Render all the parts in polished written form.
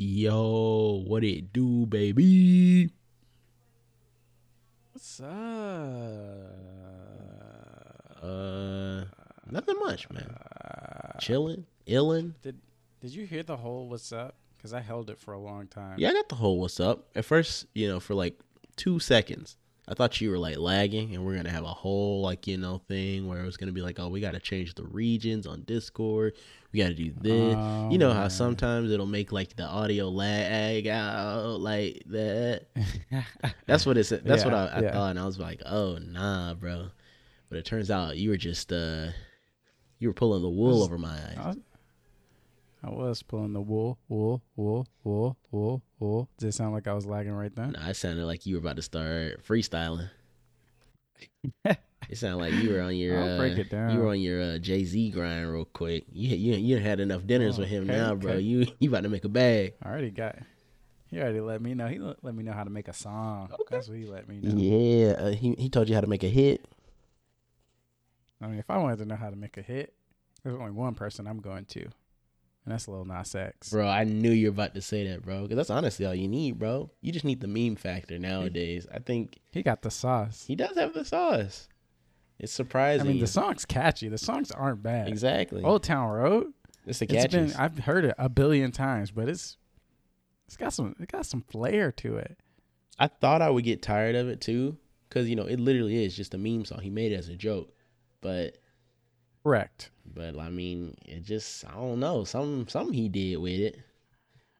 Yo, what it do, baby? What's up? Nothing much, man. Chilling, illin. Did you hear the whole "what's up"? Because I held it for a long time. Yeah, I got the whole "what's up." At first, you know, for like 2 seconds, I thought you were like lagging, and we're gonna have a whole like, you know, thing where it was gonna be like, oh, we gotta change the regions on Discord. We gotta do this. Oh, you know, man. How sometimes it'll make like the audio lag out like that. That's what it's. That's what I thought, and I was like, oh nah, bro. But it turns out you were just you were pulling the wool over my eyes. I was pulling the wool. Did it sound like I was lagging right then? No, it sounded like you were about to start freestyling. It sounded like you were on your Jay-Z grind real quick. You had enough dinners with him now, bro. Okay. You about to make a bag. He already let me know. He let me know how to make a song. Okay. That's what he let me know. Yeah, he told you how to make a hit. I mean, if I wanted to know how to make a hit, there's only one person I'm going to, and that's Lil Nas X. Bro, I knew you were about to say that, bro, because that's honestly all you need, bro. You just need the meme factor nowadays. I think he got the sauce. He does have the sauce. It's surprising. I mean, the song's catchy. The songs aren't bad. Exactly. Old Town Road. It's the catchiest. I've heard it a billion times, but it's got some flair to it. I thought I would get tired of it too, because you know it literally is just a meme song. He made it as a joke. But correct. But I mean, it just, I don't know. Something he did with it.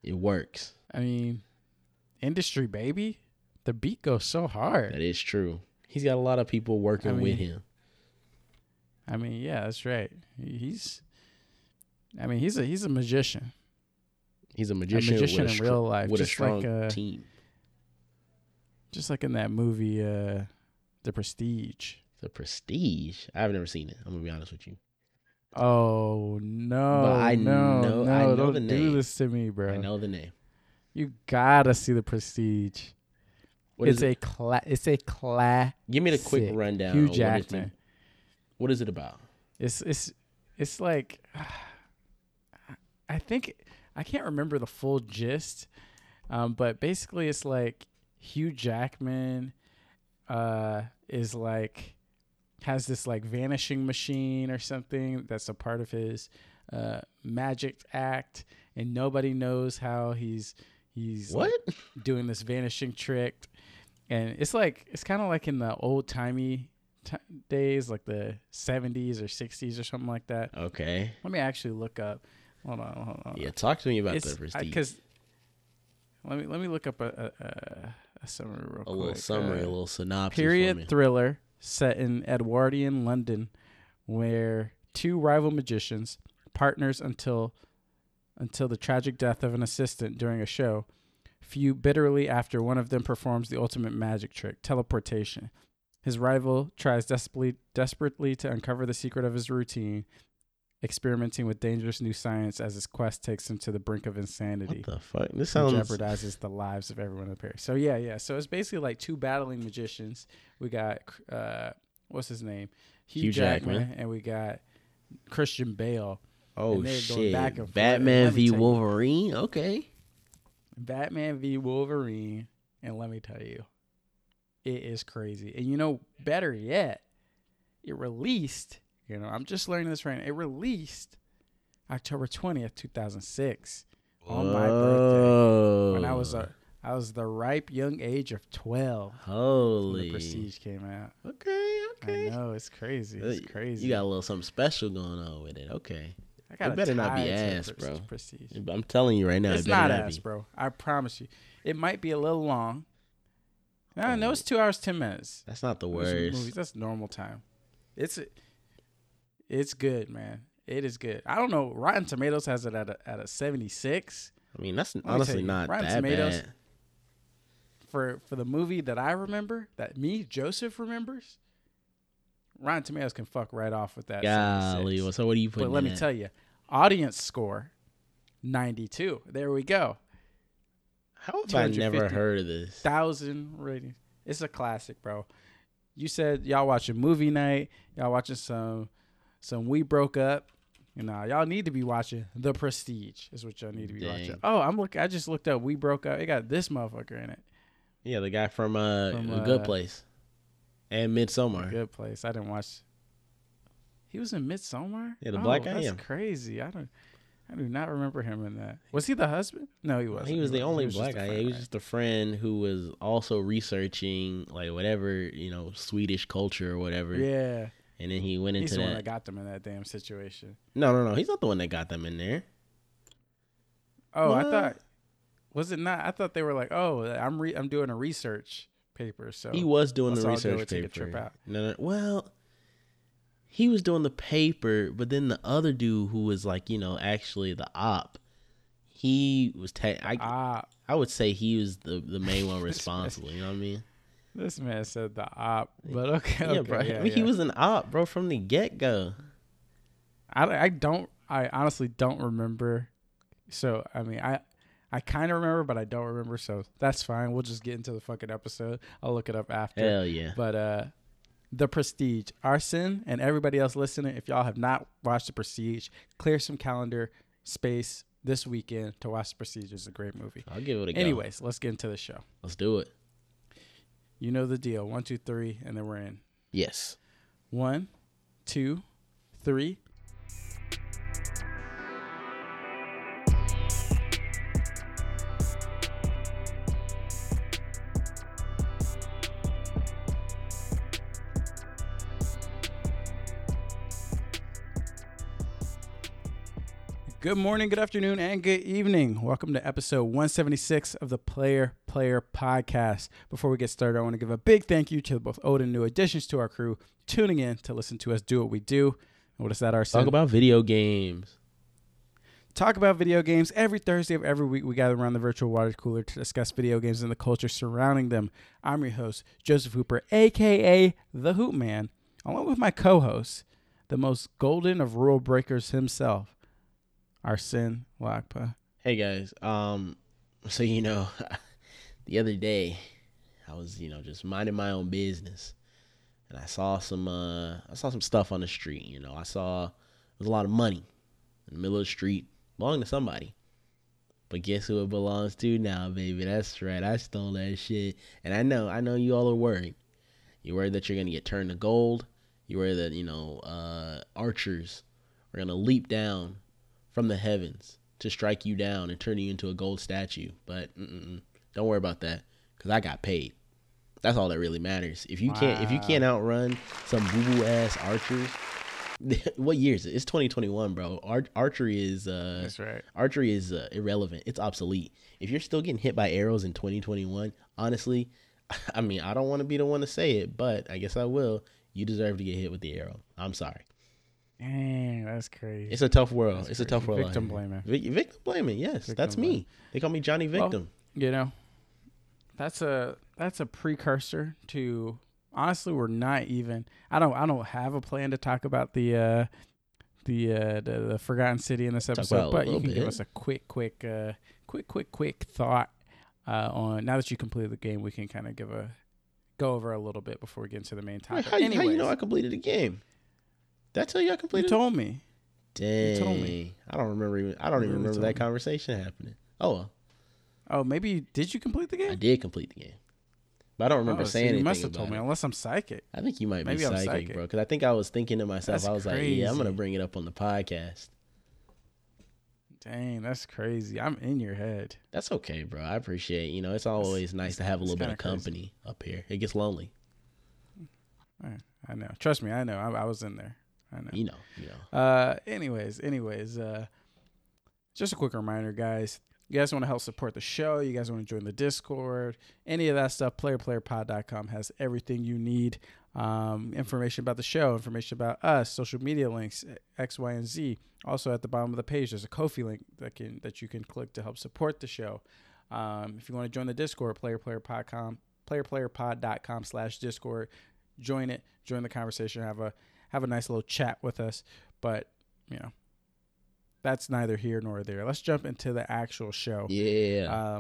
It works. I mean, industry baby. The beat goes so hard. That is true. He's got a lot of people working with him. I mean, yeah, that's right. He's a magician. He's a magician in real life. With just a strong team. Just like in that movie, The Prestige. The Prestige. I've never seen it. I'm gonna be honest with you. Oh no! But I know don't the name. Do this to me, bro. I know the name. You gotta see The Prestige. It's a classic. Give me the quick rundown. Hugh Jackman. What is it about? It's like, I think I can't remember the full gist, but basically it's like Hugh Jackman is like. Has this like vanishing machine or something that's a part of his magic act, and nobody knows how he's what like, doing this vanishing trick, and it's like it's kind of like in the old timey days, like the 70s or 60s or something like that. Okay, let me actually look up. Hold on. Yeah, talk to me about The Prestige. Because let me look up a summary real quick. A little summary, a little synopsis. Period thriller. Set in Edwardian London, where two rival magicians, partners until the tragic death of an assistant during a show, few bitterly after one of them performs the ultimate magic trick, teleportation. His rival tries desperately to uncover the secret of his routine, experimenting with dangerous new science as his quest takes him to the brink of insanity. What the fuck? This sounds... jeopardizes the lives of everyone up here. So yeah. So it's basically like two battling magicians. We got what's his name? Hugh Jackman, and we got Christian Bale. Oh shit! Batman v Wolverine. Okay. Batman v Wolverine, and let me tell you, it is crazy. And you know, better yet, it released. You know, I'm just learning this right now. It released October 20th, 2006, on my birthday, when I was the ripe young age of 12. Holy! When The Prestige came out. Okay. I know it's crazy. You got a little something special going on with it. Okay. It better not be ass, bro. Prestige. I'm telling you right now, it's not ass, bro. I promise you. It might be a little long. No, it's 2 hours 10 minutes. That's not the worst. That's normal time. It's good, man. It is good. I don't know. Rotten Tomatoes has it at a 76. I mean, that's honestly not that bad. Rotten Tomatoes for the movie that I remember, that me, Joseph, remembers, Rotten Tomatoes can fuck right off with that. Golly, so what do you put? But let me tell you, audience score 92. There we go. How have I never heard of this? 1,000 ratings. It's a classic, bro. You said y'all watching movie night. Y'all watching some. We broke up. Nah, y'all need to be watching The Prestige is what y'all need to be watching. Oh, I just looked up We Broke Up. It got this motherfucker in it. Yeah, the guy from The Good Place and Midsommar. Good Place. I didn't watch. He was in Midsommar? Yeah, the black guy. That's crazy. I do not remember him in that. Was he the husband? No, he wasn't. He was the only black guy. He was just a friend who was also researching like whatever, Swedish culture or whatever. Yeah. And then he went into that. He's the one that got them in that damn situation. No. He's not the one that got them in there. Oh, what? I thought they were like, oh, I'm doing a research paper. So he was doing the research paper. Take a trip out. No. Well, he was doing the paper, but then the other dude who was like, actually the op, he was. I would say he was the main one responsible. You know what I mean? This man said the op, but okay. Yeah, bro. Yeah, he was an op, bro, from the get-go. I honestly don't remember. So, I mean, I kind of remember, but I don't remember. So that's fine. We'll just get into the fucking episode. I'll look it up after. Hell yeah. But The Prestige. Arsène and everybody else listening, if y'all have not watched The Prestige, clear some calendar space this weekend to watch The Prestige. It's a great movie. I'll give it a go. Anyways, let's get into the show. Let's do it. You know the deal. 1, 2, 3, and then we're in. Yes. 1, 2, 3. Good morning, good afternoon, and good evening. Welcome to episode 176 of the Player Podcast. Before we get started, I want to give a big thank you to both old and new additions to our crew tuning in to listen to us do what we do. And what is that, Arsène? Talk about video games. Every Thursday of every week, we gather around the virtual water cooler to discuss video games and the culture surrounding them. I'm your host, Joseph Hooper, a.k.a. The Hoop Man, along with my co-host, the most golden of rule breakers himself, Arsène Wakpa. Hey guys, so the other day I was just minding my own business, and I saw some stuff on the street. I saw there was a lot of money in the middle of the street, belonging to somebody. But guess who it belongs to now, baby? That's right, I stole that shit. And I know you all are worried. You're worried that you're gonna get turned to gold. You're worried that archers are gonna leap down from the heavens to strike you down and turn you into a gold statue. But don't worry about that, because I got paid. That's all that really matters. If you can't outrun some boo-boo ass archers. What year is it? It's 2021, bro. Archery is that's right. Archery is irrelevant. It's obsolete. If you're still getting hit by arrows in 2021, honestly, I mean, I don't want to be the one to say it, but I guess I will. You deserve to get hit with the arrow. I'm sorry. Dang, that's crazy. It's a tough world. Victim blaming. Victim blaming, yes. That's me. They call me Johnny Victim. Well, that's a precursor to, honestly, we're not even, I don't have a plan to talk about the Forgotten City in this episode, but you can give us a quick thought on, now that you completed the game, we can kind of go over a little bit before we get into the main topic. How you know I completed the game? That's how y'all completed. You told me. Dang. You told me. I don't even remember that conversation happening. Oh well. Oh, maybe did you complete the game? I did complete the game, but I don't remember saying anything. You must have told me, unless I'm psychic. I think you might be psychic, bro. Because I think I was thinking to myself, that's crazy. Like, yeah, I'm gonna bring it up on the podcast. Dang, that's crazy. I'm in your head. That's okay, bro. I appreciate it. It's always nice to have a little bit of company up here. It gets lonely. I know. Trust me, I know. I was in there. I know. You know. Anyways, just a quick reminder, guys. You guys want to help support the show? You guys want to join the Discord? Any of that stuff? PlayerPlayerPod.com has everything you need. Information about the show, information about us, social media links, X, Y, and Z. Also, at the bottom of the page, there's a Ko-fi link that you can click to help support the show. If you want to join the Discord, PlayerPlayerPod.com/Discord. Join it. Join the conversation. Have a nice little chat with us, but that's neither here nor there. Let's jump into the actual show. Yeah.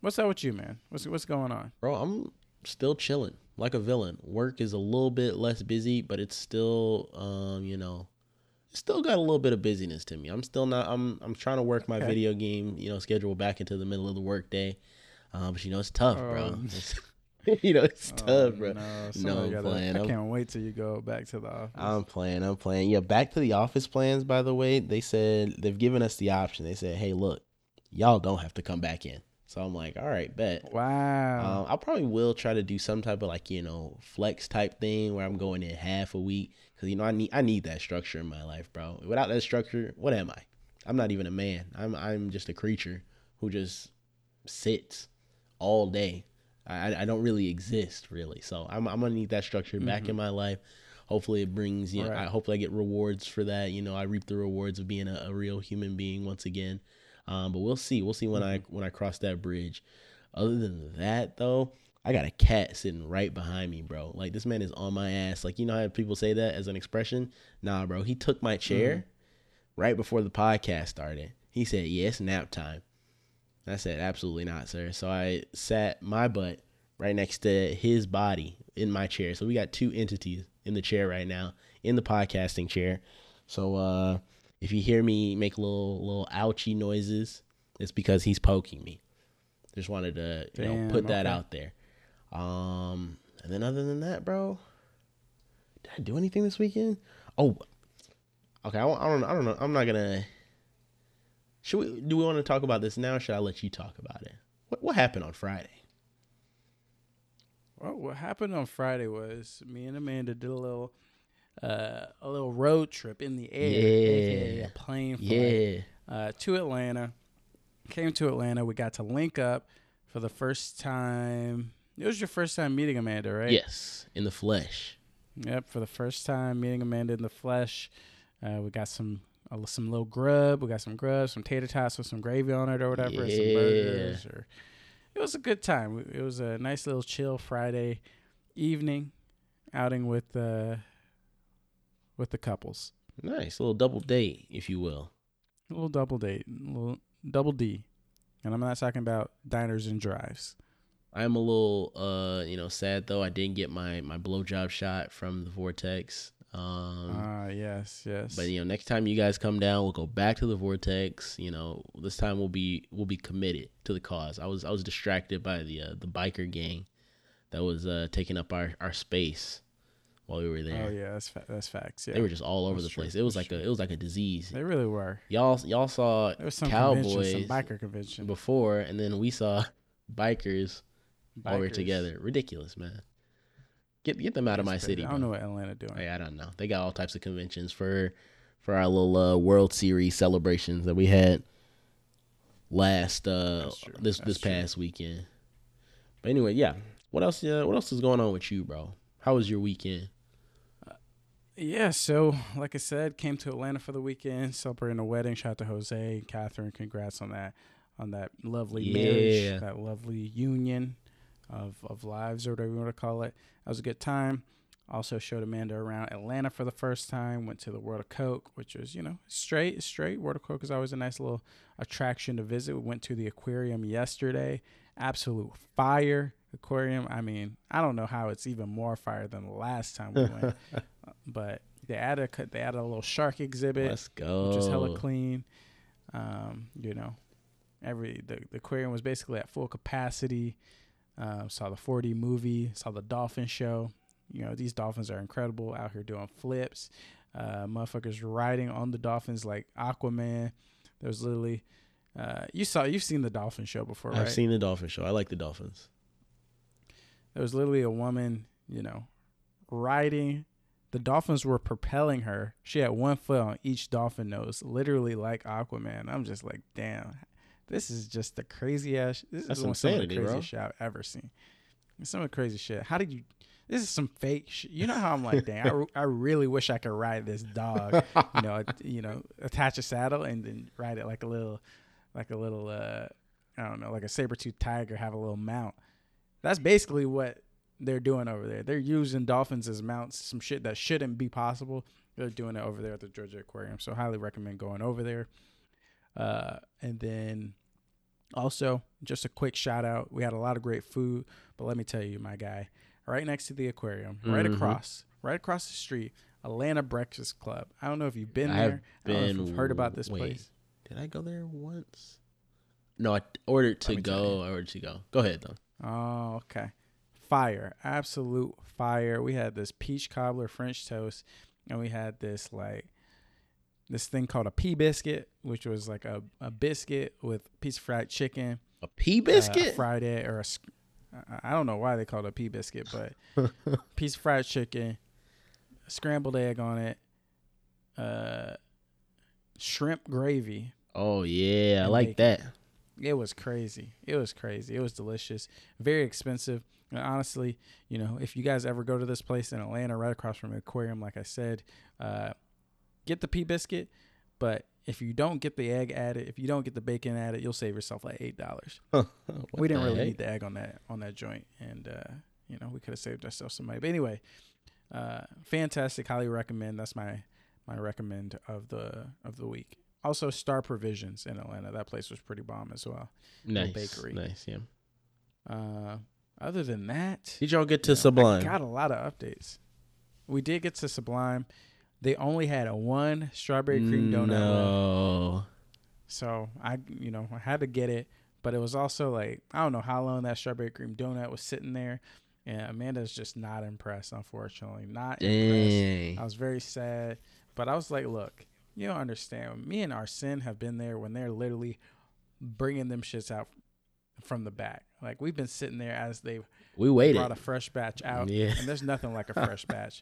What's up with you, man? What's going on, bro? I'm still chilling like a villain. Work is a little bit less busy, but it's still still got a little bit of busyness to me. I'm still not. I'm trying to work my video game, schedule back into the middle of the workday. But it's tough, bro. It's tough, bro. No, I'm playing. I can't wait till you go back to the office. I'm playing. Yeah, back to the office plans, by the way. They said they've given us the option. They said, hey, look, y'all don't have to come back in. So I'm like, all right, bet. Wow. I probably will try to do some type of flex type thing where I'm going in half a week. Because, I need that structure in my life, bro. Without that structure, what am I? I'm not even a man. I'm just a creature who just sits all day. I don't really exist, really. So I'm going to need that structure back in my life. Hopefully it brings, hopefully I get rewards for that. I reap the rewards of being a real human being once again. But we'll see. We'll see when I cross that bridge. Other than that, though, I got a cat sitting right behind me, bro. Like, this man is on my ass. Like, how people say that as an expression? Nah, bro. He took my chair right before the podcast started. He said, yeah, it's nap time. I said, absolutely not, sir. So I sat my butt right next to his body in my chair. So we got two entities in the chair right now, in the podcasting chair. So if you hear me make little ouchy noises, it's because he's poking me. Just wanted to put that out there. And then other than that, bro, did I do anything this weekend? Oh, okay. I don't know. I'm not gonna. Do we want to talk about this now? Or should I let you talk about it? What happened on Friday? Well, what happened on Friday was me and Amanda did a little road trip in the air, aka a plane flight, to Atlanta. Came to Atlanta. We got to link up for the first time. It was your first time meeting Amanda, right? Yes, in the flesh. Yep, for the first time meeting Amanda in the flesh. We got some little grub. We got some grub, some tater tots with some gravy on it or whatever, some burgers. It was a good time. It was a nice little chill Friday evening outing with the couples. Nice. A little double date, if you will. A little double date. A little double D. And I'm not talking about diners and drives. I'm a little, sad, though. I didn't get my blowjob shot from the Vortex. Yes. But next time you guys come down, we'll go back to the Vortex. This time we'll be committed to the cause. I was distracted by the biker gang that was taking up our space while we were there. Oh yeah, that's facts. Yeah, they were just all over the place. It was like a disease. They really were. Y'all saw there was some cowboys, some biker convention before, and then we saw bikers. All were together. Ridiculous, man. Get them out of my city. I don't know what Atlanta's doing. Hey, I don't know. They got all types of conventions for our little World Series celebrations that we had this past weekend. But anyway, yeah. What else is going on with you, bro? How was your weekend? So like I said, came to Atlanta for the weekend, celebrating a wedding. Shout out to Jose and Catherine. Congrats on that lovely marriage, that lovely union of lives, or whatever you want to call it. That was a good time. Also showed Amanda around Atlanta for the first time. Went to the World of Coke, which was, straight. World of Coke is always a nice little attraction to visit. We went to the aquarium yesterday. Absolute fire aquarium. I mean, I don't know how it's even more fire than the last time we went. But they added a little shark exhibit. Let's go. Which is hella clean. The aquarium was basically at full capacity. Saw the 4D movie, saw the dolphin show. These dolphins are incredible out here doing flips. Motherfuckers riding on the dolphins like Aquaman. There's literally, you've seen the dolphin show before, right? I've seen the dolphin show. I like the dolphins. There was literally a woman, riding. The dolphins were propelling her. She had one foot on each dolphin nose, literally like Aquaman. I'm just like, damn. This is just the crazy ass. This is some of the craziest shit I've ever seen. Some of the crazy shit. This is some fake shit. You know how I'm like, dang, I really wish I could ride this dog. Attach a saddle and then ride it like a little, I don't know, like a saber-toothed tiger, have a little mount. That's basically what they're doing over there. They're using dolphins as mounts, some shit that shouldn't be possible. They're doing it over there at the Georgia Aquarium. So highly recommend going over there. And then also just a quick shout out. We had a lot of great food, but let me tell you, my guy, right next to the aquarium, right across the street Atlanta Breakfast Club. I don't know if you've been there. I don't know if you've heard about this place. Did I go there once? No, I ordered to go. Go ahead, though. Oh, okay. Fire. Absolute fire. We had this peach cobbler French toast, and we had this, like, this thing called a pea biscuit, which was like a biscuit with a piece of fried chicken. A pea biscuit? I don't know why they called it a pea biscuit, but piece of fried chicken, a scrambled egg on it, shrimp gravy. Oh, yeah. I like that. It was crazy. It was delicious. Very expensive. And honestly, you know, if you guys ever go to this place in Atlanta, right across from the aquarium, like I said, get the pea biscuit. But if you don't get the egg added, if you don't get the bacon added, you'll save yourself like $8. We didn't really need the egg on that joint. And, you know, we could have saved ourselves some money. But anyway, fantastic. Highly recommend. That's my recommend of the week. Also, Star Provisions in Atlanta. That place was pretty bomb as well. Nice. Bakery. Nice, yeah. Other than that... Did y'all get to Sublime? I got a lot of updates. We did get to Sublime. They only had one strawberry cream donut. No. So, I had to get it. But it was also like, I don't know how long that strawberry cream donut was sitting there. And Amanda's just not impressed, unfortunately. Not impressed. I was very sad. But I was like, look... You don't understand. Me and Arsène have been there when they're literally bringing them shits out from the back. Like, we've been sitting there as we brought a fresh batch out. Yeah. And there's nothing like a fresh batch.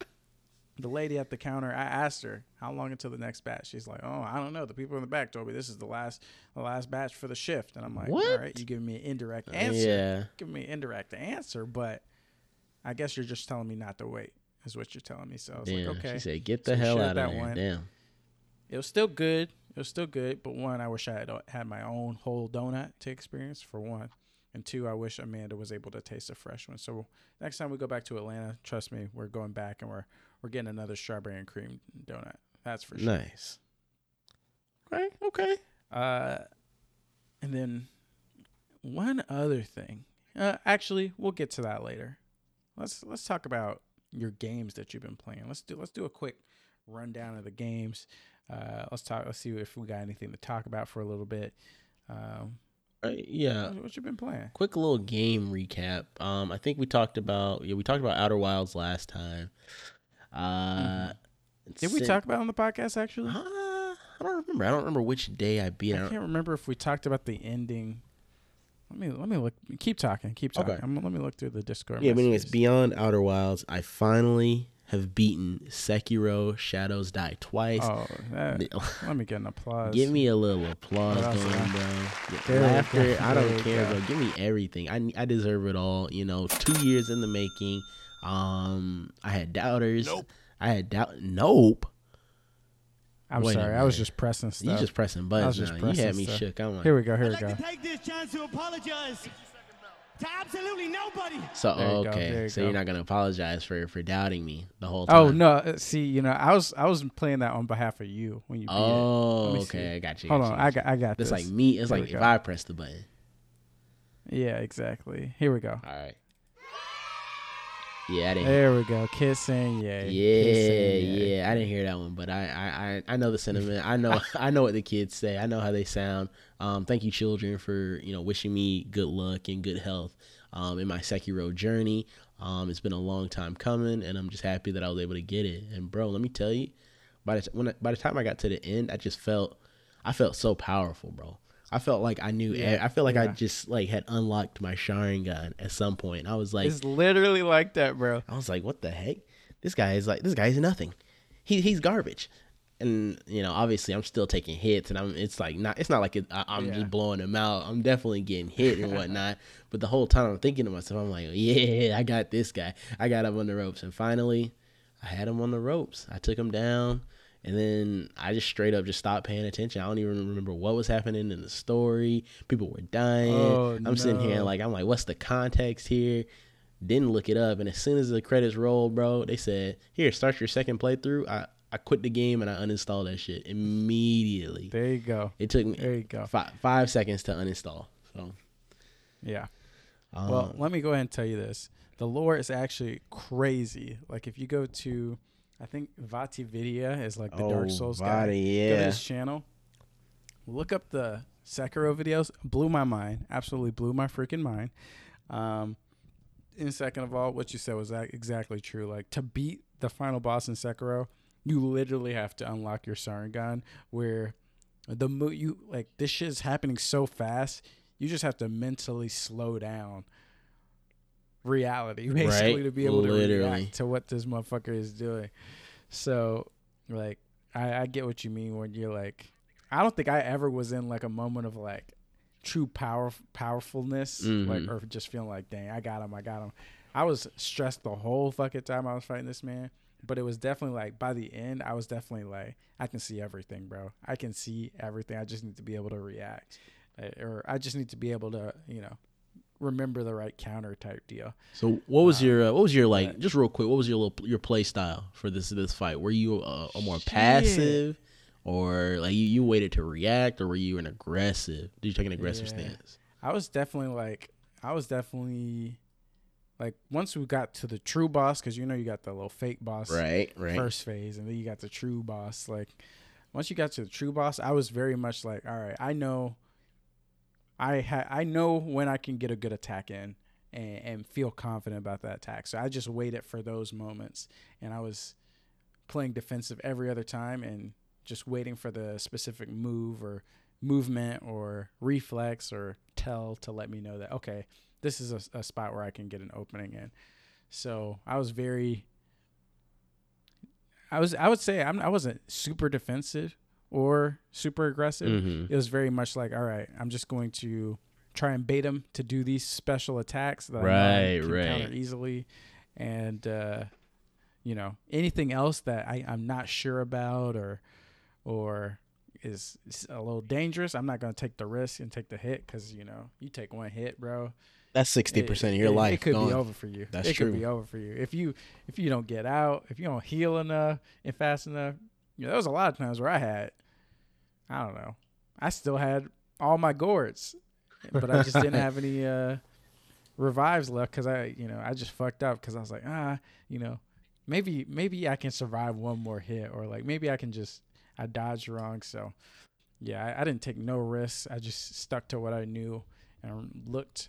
The lady at the counter, I asked her, how long until the next batch? She's like, oh, I don't know. The people in the back told me this is the last batch for the shift. And I'm like, what? All right, you giving me an indirect answer. Yeah. Give me an indirect answer, but I guess you're just telling me not to wait is what you're telling me. So I was like, okay. She said, get the hell out of there. One. Damn. It was still good. But one, I wish I had my own whole donut to experience, for one. And two, I wish Amanda was able to taste a fresh one. So next time we go back to Atlanta, trust me, we're going back and we're getting another strawberry and cream donut. That's for sure. Nice. Okay. And then one other thing. Actually, we'll get to that later. Let's talk about your games that you've been playing. Let's do a quick rundown of the games. Let's see if we got anything to talk about for a little bit. What you been playing? Quick little game recap. I think we talked about Outer Wilds last time. Did we talk about it on the podcast actually? I don't remember which day I beat. I can't remember if we talked about the ending. Let me look. Keep talking. Okay. Let me look through the Discord. Yeah, meaning it's beyond Outer Wilds. I finally have beaten Sekiro Shadows Die Twice. Oh, let me get an applause. Give me a little applause going, bro. Yeah, laughter, I don't care, bro. Give me everything. I deserve it all. You know, 2 years in the making. I had doubters. Nope. Wait, sorry. I was just pressing stuff. You just pressing buttons now. You had me shook. I'm like, here we go. I'd like to take this chance to apologize to absolutely nobody. So you're not gonna apologize for doubting me the whole time. Oh no, see, you know, I was playing that on behalf of you when you. Oh, okay, I got you. Hold on, I got this. It's like me. It's like if I press the button. Yeah, exactly. Here we go. All right. Yeah, I didn't. There we go. Kissing, yeah. Yeah, kissing, yeah. I didn't hear that one, but I know the sentiment. I know what the kids say. I know how they sound. Thank you, children, for wishing me good luck and good health in my Sekiro journey. It's been a long time coming, and I'm just happy that I was able to get it. And bro, let me tell you, by the time I got to the end, I just felt so powerful, bro. I felt like I knew. Yeah, I feel like I just like had unlocked my Sharingan at some point. I was like, it's literally like that, bro. I was like, what the heck? This guy is nothing. He's garbage. And obviously, I'm still taking hits, and it's not like I'm just blowing him out. I'm definitely getting hit and whatnot. But the whole time, I'm thinking to myself, I'm like, yeah, I got this guy. I got him on the ropes, and finally, I had him on the ropes. I took him down. And then I just straight up just stopped paying attention. I don't even remember what was happening in the story. People were dying. Sitting here I'm like, what's the context here? Didn't look it up. And as soon as the credits rolled, bro, they said, here, start your second playthrough. I quit the game and I uninstalled that shit immediately. There you go. It took me 5 seconds to uninstall. So yeah. Well, let me go ahead and tell you this. The lore is actually crazy. Like if you go to I think Vati Vidya is like the Dark Souls guy. Yeah. Go to his channel. Look up the Sekiro videos. Blew my mind. Absolutely blew my freaking mind. And second of all, what you said was exactly true. Like, to beat the final boss in Sekiro, you literally have to unlock your Sharingan, where the this shit is happening so fast, you just have to mentally slow down reality, basically, right? To be able to react to what this motherfucker is doing. So, like, I get what you mean when you're like, I don't think I ever was in like a moment of like true powerfulness, mm-hmm. like, or just feeling like, dang, I got him. I was stressed the whole fucking time I was fighting this man. But it was definitely like, by the end, I was definitely like, I can see everything, bro. I can see everything. I just need to be able to react, or I just need to be able to, remember the right counter type deal. So what was your play style for this fight? Were you a more passive, or like you waited to react, or were you an aggressive? Did you take an aggressive stance? I was definitely like once we got to the true boss, because you got the little fake boss first phase, and then you got the true boss. Like, once you got to the true boss, I was very much like, all right, I know when I can get a good attack in and feel confident about that attack. So I just waited for those moments, and I was playing defensive every other time and just waiting for the specific move or movement or reflex or tell to let me know that, okay, this is a spot where I can get an opening in. So I was I wasn't super defensive or super aggressive. Mm-hmm. It was very much like, all right, I'm just going to try and bait him to do these special attacks that I can counter easily. And, anything else that I'm not sure about or is a little dangerous, I'm not going to take the risk and take the hit, because, you take one hit, bro. That's 60% of your life. It could be over for you. That's true. It could be over for you. If you don't get out, if you don't heal enough and fast enough, there was a lot of times where I still had all my gourds, but I just didn't have any revives left, because I just fucked up, because I was like, maybe I can survive one more hit, or like maybe I dodged wrong. So yeah, I didn't take no risks. I just stuck to what I knew and looked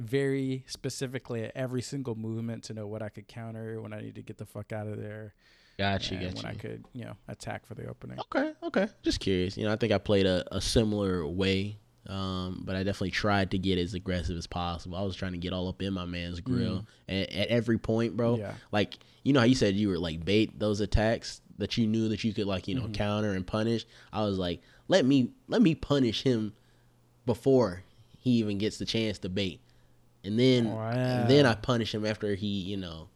very specifically at every single movement to know what I could counter, when I need to get the fuck out of there. Gotcha. When I could, attack for the opening. Okay. Just curious. I think I played a similar way, but I definitely tried to get as aggressive as possible. I was trying to get all up in my man's grill at every point, bro. Yeah. Like, how you said you were like bait those attacks that you knew that you could like, mm-hmm. counter and punish. I was like, let me punish him before he even gets the chance to bait. And then, I punish him after he, you know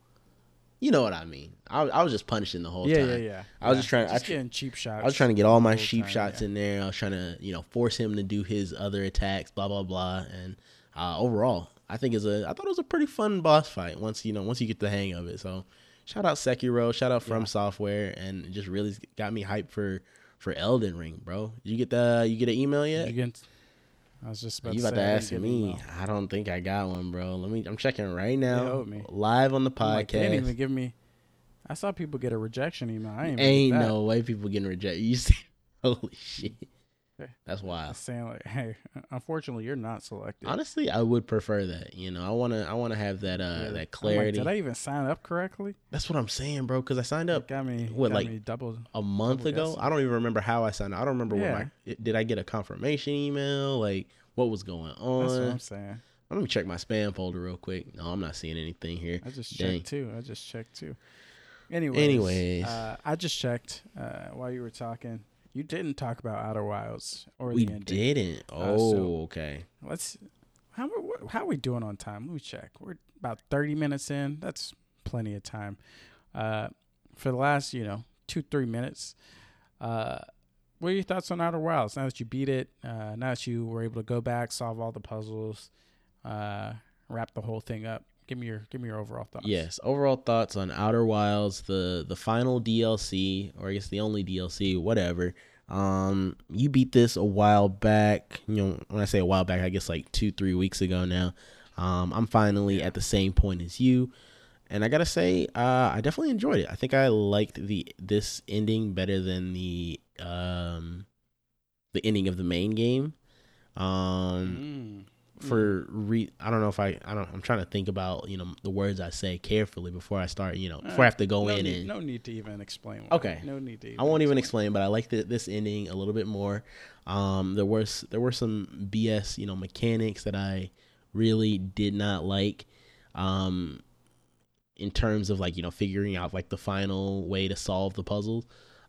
what I mean. I was just punishing the whole time. Yeah. I was just trying. Just getting cheap shots. I was trying to get all my cheap shots in there. I was trying to, force him to do his other attacks. Blah blah blah. And overall, I thought it was a pretty fun boss fight. Once you get the hang of it. So, shout out Sekiro. Shout out From Software, and it just really got me hyped for Elden Ring, bro. Did you get an email yet? I was just about to ask me. I don't think I got one, bro. I'm checking right now. Live on the podcast. They didn't even give me. I saw people get a rejection email. Ain't no way people getting rejected. You see? Holy shit. That's wild. Saying like, hey, unfortunately, you're not selected. Honestly, I would prefer that. I wanna have that that clarity. Like, did I even sign up correctly? That's what I'm saying, bro. Because I signed up. A month ago. Guessing. I don't even remember how I signed up. I don't remember did I get a confirmation email? Like, what was going on? That's what I'm saying. Let me check my spam folder real quick. No, I'm not seeing anything here. I just checked too. Anyways, I just checked while you were talking. You didn't talk about Outer Wilds or the ending. We didn't. Okay. How are we doing on time? Let me check. We're about 30 minutes in. That's plenty of time. For the last, 2-3 minutes. What are your thoughts on Outer Wilds? Now that you beat it, now that you were able to go back, solve all the puzzles, wrap the whole thing up. Give me your overall thoughts. Yes, overall thoughts on Outer Wilds, the final DLC, or I guess the only DLC, whatever. You beat this a while back. When I say a while back, I guess like 2-3 weeks ago now. I'm finally at the same point as you. And I gotta say, I definitely enjoyed it. I think I liked this ending better than the ending of the main game. I'm trying to think about, you know, the words I say carefully before I start, you know, before I have to go no need to even explain. I won't even explain, but I like this ending a little bit more. There were some BS, you know, mechanics that I really did not like. In terms of, like, you know, figuring out, like, the final way to solve the puzzle.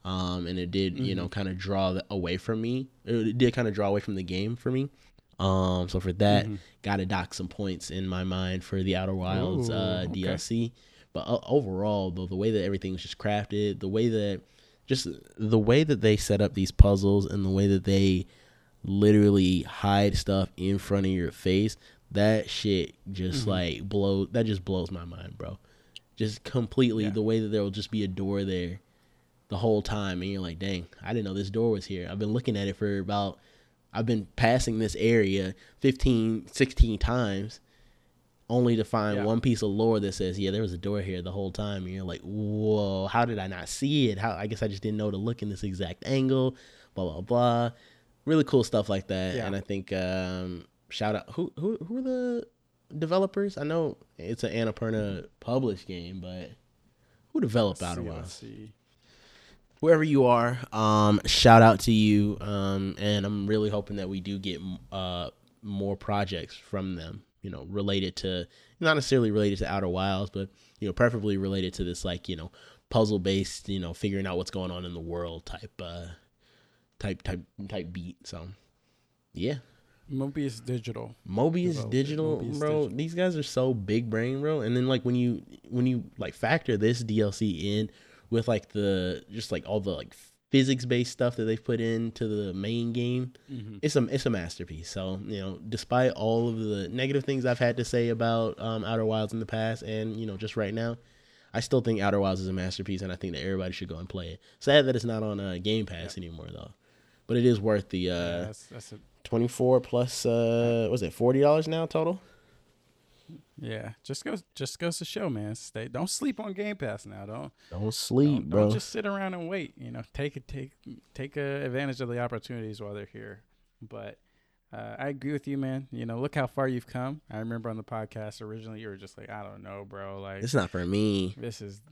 And it did, you know, kind of draw away from me. It did kind of draw away from the game for me. So for that, got to dock some points in my mind for the Outer Wilds DLC. But overall, the way that everything was just crafted, the way that they set up these puzzles and the way that they literally hide stuff in front of your face, that shit just, like, blows my mind, bro. Just completely the way that there will just be a door there the whole time. And you're like, dang, I didn't know this door was here. I've been looking at it I've been passing this area 15, 16 times only to find one piece of lore that says, yeah, there was a door here the whole time. And you're like, whoa, how did I not see it? I guess I just didn't know to look in this exact angle, blah, blah, blah. Really cool stuff like that. Yeah. And I think, shout out, who are the developers? I know it's an Annapurna published game, but who developed Outer Wilds? Whoever you are, shout out to you, and I'm really hoping that we do get more projects from them, you know, related to, not necessarily related to Outer Wilds, but, you know, preferably related to this, like, you know, puzzle-based, you know, figuring out what's going on in the world type beat, so, yeah. Mobius Digital. These guys are so big brain, bro. And then, like, when you like factor this DLC in with, like, the just, like, all the, like, physics based stuff that they've put into the main game, it's a masterpiece. So, you know, despite all of the negative things I've had to say about Outer Wilds in the past, and, you know, just right now, I still think Outer Wilds is a masterpiece, and I think that everybody should go and play it. Sad that it's not on Game Pass anymore, though. But it is worth the that's $24 plus was it $40 now total? Yeah, just goes to show, man. Don't sleep on Game Pass now. Don't sleep, bro. Don't just sit around and wait. You know, take advantage of the opportunities while they're here. But I agree with you, man. You know, look how far you've come. I remember on the podcast originally, you were just like, I don't know, bro. Like, it's not for me. This is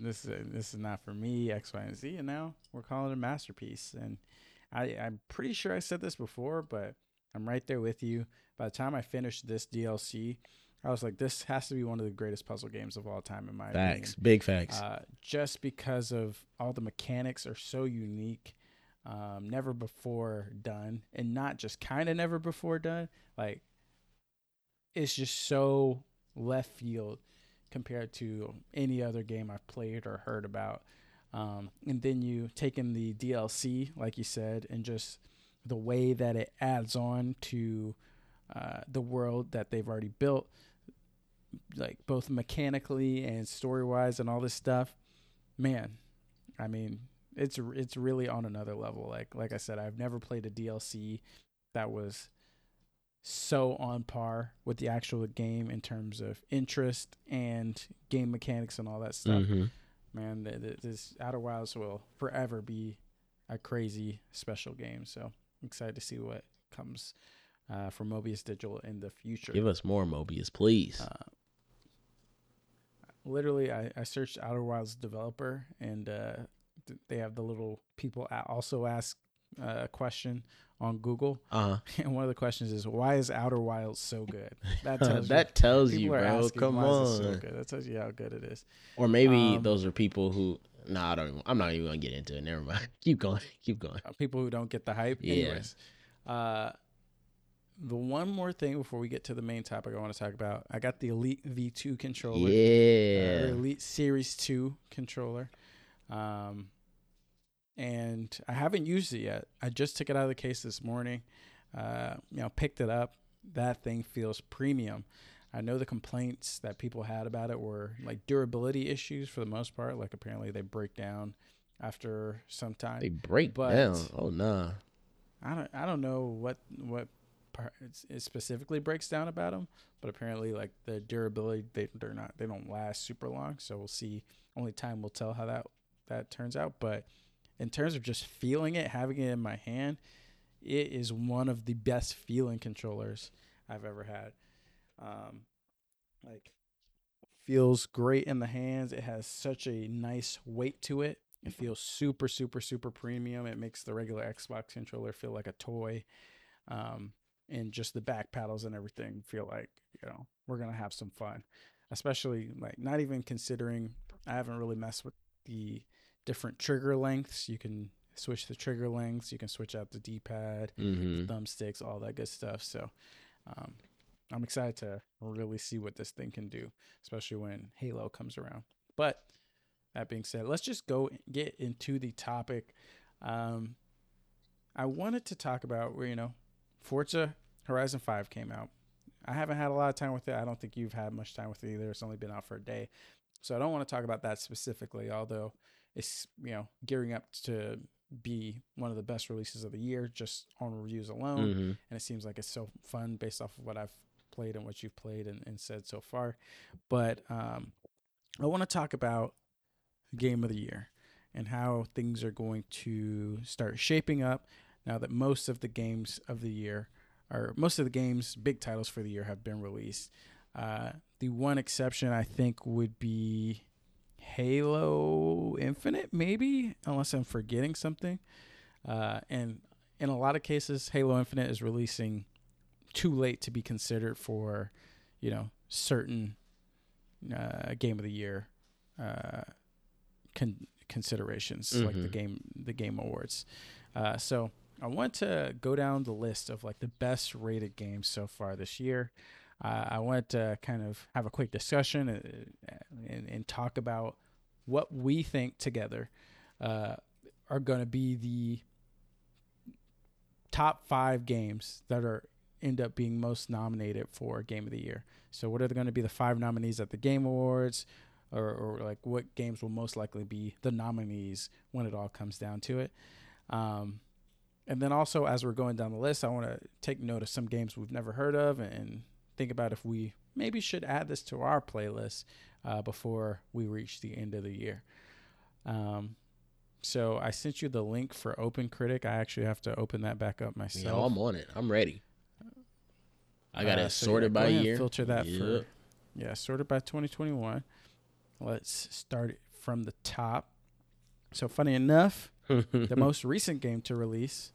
not for me. X, Y, and Z. And now we're calling it a masterpiece. And I'm pretty sure I said this before, but I'm right there with you. By the time I finished this DLC, I was like, this has to be one of the greatest puzzle games of all time in my opinion. Facts, big facts. Just because of all the mechanics are so unique, never before done, and not just kind of never before done. Like, it's just so left field compared to any other game I've played or heard about. And then you take in the DLC, like you said, and just the way that it adds on to the world that they've already built, like both mechanically and story-wise and all this stuff, man. I mean, it's really on another level. Like I said, I've never played a DLC that was so on par with the actual game in terms of interest and game mechanics and all that stuff. Man, this Outer Wilds will forever be a crazy special game. So I'm excited to see what comes from Mobius Digital in the future. Give us more Mobius, please. Literally, I searched Outer Wilds developer, and they have the little people also ask a question on Google. And one of the questions is, why is Outer Wilds so good? That tells that you, tells you, bro. Asking, come on. So good. That tells you how good it is. Or maybe those are people who I'm not even gonna get into it. Never mind. Keep going. People who don't get the hype. Yeah. Anyways. The one more thing before we get to the main topic I want to talk about. I got the Elite V2 controller. Yeah. Elite Series 2 controller. And I haven't used it yet. I just took it out of the case this morning. You know, picked it up. That thing feels premium. I know the complaints that people had about it were like durability issues for the most part. Like, apparently they break down after some time. Oh, nah. I don't know what it specifically breaks down about them, but apparently like the durability, they don't last super long. So we'll see. Only time will tell how that turns out. But in terms of just feeling it, having it in my hand, it is one of the best feeling controllers I've ever had. Like, feels great in the hands. It has such a nice weight to it. It feels super, super, super premium. It makes the regular Xbox controller feel like a toy. And just the back paddles and everything feel like, you know, we're going to have some fun. Especially, like, not even considering, I haven't really messed with the different trigger lengths. You can switch the trigger lengths. You can switch out the D-pad, the thumbsticks, all that good stuff. So, I'm excited to really see what this thing can do, especially when Halo comes around. But that being said, let's just go get into the topic. I wanted to talk about, you know, Forza Horizon 5 came out. I haven't had a lot of time with it. I don't think you've had much time with it either. It's only been out for a day. So I don't want to talk about that specifically, although it's, you know, gearing up to be one of the best releases of the year just on reviews alone. And it seems like it's so fun based off of what I've played and what you've played and said so far. But I want to talk about Game of the Year and how things are going to start shaping up now that most of the games of the year, or most of the games, big titles for the year, have been released. The one exception I think would be Halo Infinite, maybe, unless I'm forgetting something. And in a lot of cases, Halo Infinite is releasing too late to be considered for, you know, certain Game of the Year considerations, like the game awards. So I want to go down the list of like the best rated games so far this year. I wanted to kind of have a quick discussion and talk about what we think together are going to be the top five games that end up being most nominated for Game of the Year. So what are going to be the five nominees at the Game Awards, or like what games will most likely be the nominees when it all comes down to it. And then also, as we're going down the list, I want to take note of some games we've never heard of and think about if we maybe should add this to our playlist before we reach the end of the year. So I sent you the link for Open Critic. I actually have to open that back up myself. Yeah, I'm on it. I'm ready. I got it sorted by year. Filter that for sorted by 2021. Let's start it from the top. So funny enough, the most recent game to release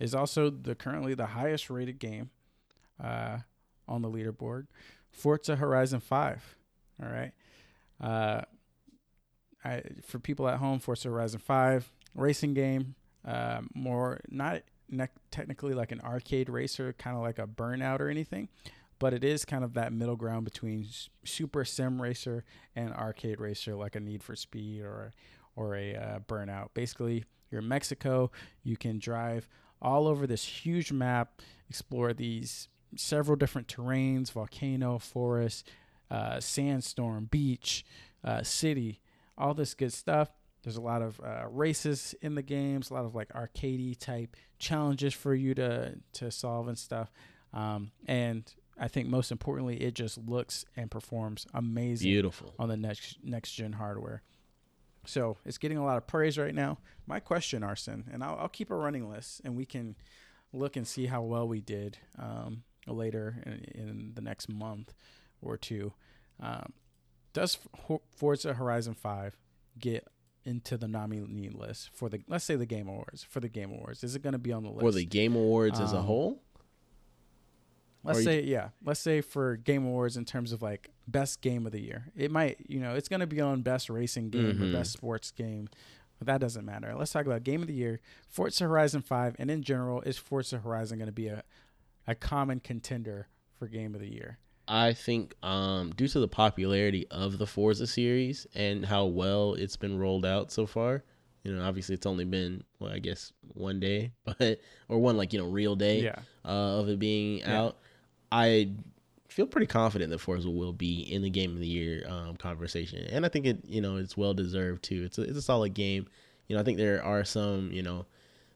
is also currently the highest rated game on the leaderboard, Forza Horizon 5. All right. For people at home, Forza Horizon 5, racing game, not technically like an arcade racer, kind of like a Burnout or anything, but it is kind of that middle ground between super sim racer and arcade racer, like a Need for Speed or a Burnout. Basically, you're in Mexico. You can drive all over this huge map, explore these several different terrains: volcano, forest, sandstorm, beach, city, all this good stuff. There's a lot of races in the games, a lot of like arcadey type challenges for you to solve and stuff. And I think most importantly, it just looks and performs amazing, beautiful on the next gen hardware. So it's getting a lot of praise right now. My question, Arsène, and I'll keep a running list, and we can look and see how well we did later in the next month or two. Does Forza Horizon 5 get into the nominee list for the, let's say, the Game Awards? For the Game Awards, is it going to be on the list? For the Game Awards as a whole? Let's say for Game Awards in terms of like best game of the year, it might, you know, it's going to be on best racing game or best sports game, but that doesn't matter. Let's talk about Game of the Year. Forza Horizon 5, and in general, is Forza Horizon going to be a common contender for Game of the Year? I think due to the popularity of the Forza series and how well it's been rolled out so far, you know, obviously it's only been, well, I guess one day, real day of it being out. I feel pretty confident that Forza will be in the Game of the Year conversation. And I think it's well deserved too. It's a solid game. You know, I think there are some, you know,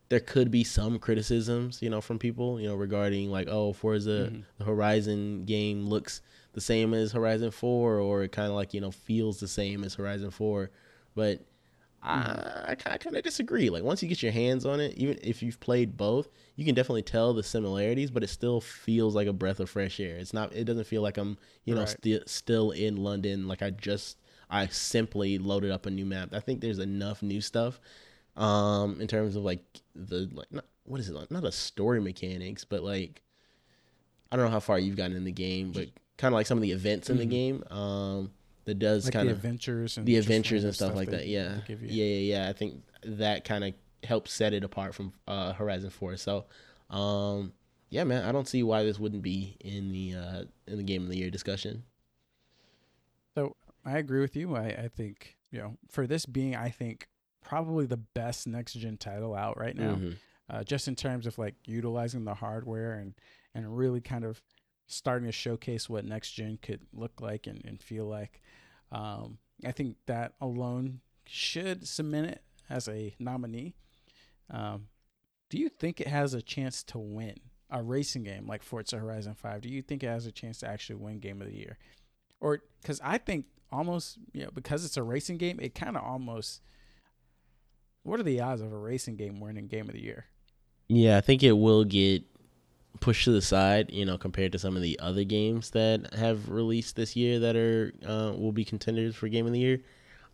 there could be some criticisms, you know, from people, you know, regarding like, oh, Forza the Horizon game looks the same as Horizon 4, or it kind of like, you know, feels the same as Horizon 4. But I kind of disagree. Like, once you get your hands on it, even if you've played both, you can definitely tell the similarities, but it still feels like a breath of fresh air. It's not, it doesn't feel like I'm, you know, still in London. Like I simply loaded up a new map. I think there's enough new stuff in terms of like the, like, not, what is it? Like, not a story mechanics, but like, I don't know how far you've gotten in the game, but kind of like some of the events in the game. That does like kind of the adventures and stuff like that. Yeah. I think that kind of helps set it apart from Horizon 4. So, yeah, man, I don't see why this wouldn't be in the Game of the Year discussion. So I agree with you. I think, you know, for this being, I think probably the best next gen title out right now, just in terms of like utilizing the hardware and really kind of starting to showcase what next gen could look like and feel like. I think that alone should cement it as a nominee. Do you think it has a chance to win a racing game like Forza Horizon 5? Do you think it has a chance to actually win Game of the Year? Or because I think almost, you know, because it's a racing game, it kind of almost, what are the odds of a racing game winning Game of the Year? Yeah, I think it will get pushed to the side, you know, compared to some of the other games that have released this year that are will be contenders for Game of the Year.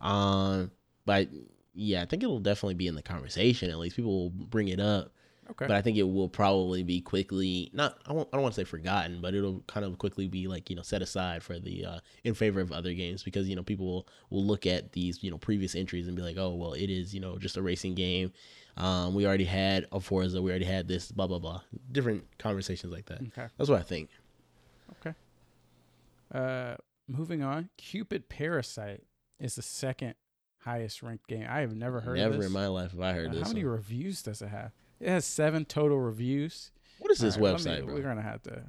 But yeah, I think it'll definitely be in the conversation. At least people will bring it up. Okay. But I think it will probably be quickly I don't want to say forgotten, but it'll kind of quickly be like, you know, set aside for the in favor of other games, because, you know, people will look at these, you know, previous entries and be like, oh, well, it is, you know, just a racing game. We already had a Forza, we already had this, blah, blah, blah. Different conversations like that. Okay. That's what I think. Okay. Moving on, Cupid Parasite is the second highest ranked game. I have never heard of this. Never in my life have I heard this. How many reviews does it have? It has 7 total reviews. What is this website, bro? We're going to have to.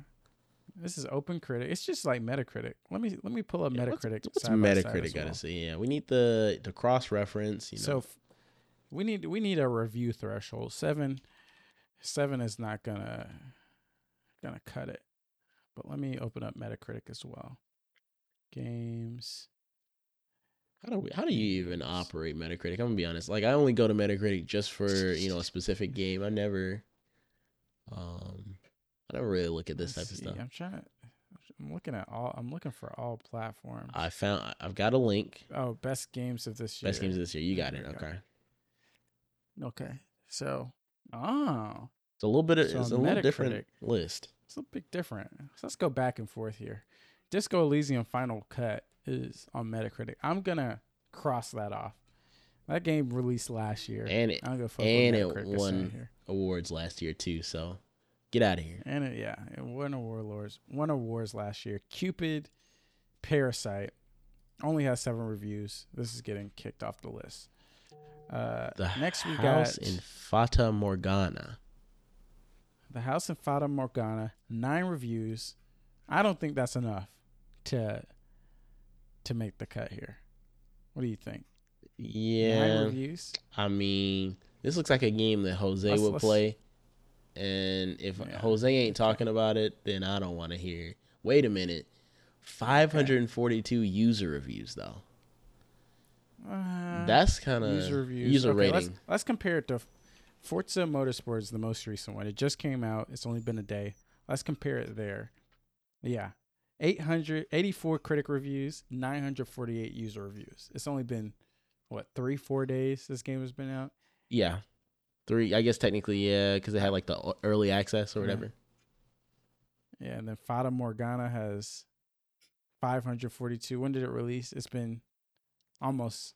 This is Open Critic. It's just like Metacritic. Let me pull up Metacritic. What's Metacritic got to see? Yeah, we need the cross reference, you know. So we need a review threshold. 7 is not going to cut it. But let me open up Metacritic as well. Games. How do you even operate Metacritic? I'm going to be honest. Like, I only go to Metacritic just for, you know, a specific game. I never really look at this type of stuff. I'm looking for all platforms. I've got a link. Oh, best games of this year. Best games of this year. You got it. Okay. So, it's a little bit of, so it's a little different list. It's a bit different. So let's go back and forth here. Disco Elysium Final Cut is on Metacritic. I'm gonna cross that off. That game released last year, and it won awards last year too. So get out of here. And it won awards. Won awards last year. Cupid Parasite only has 7 reviews. This is getting kicked off the list. Next we got House in Fata Morgana. The House in Fata Morgana, 9 reviews. I don't think that's enough to make the cut here. What do you think? Yeah. 9 reviews? I mean, this looks like a game that Jose would play. And if Jose ain't talking about it, then I don't want to hear it. Wait a minute. 542 user reviews, though. That's kind of user rating. Let's compare it to Forza Motorsports, the most recent one. It just came out. It's only been a day. Let's compare it there. Yeah. 884 critic reviews, 948 user reviews. It's only been, 3-4 days this game has been out? Yeah. 3, I guess technically, yeah, because it had like the early access or whatever. Yeah, and then Fata Morgana has 542. When did it release? It's been almost,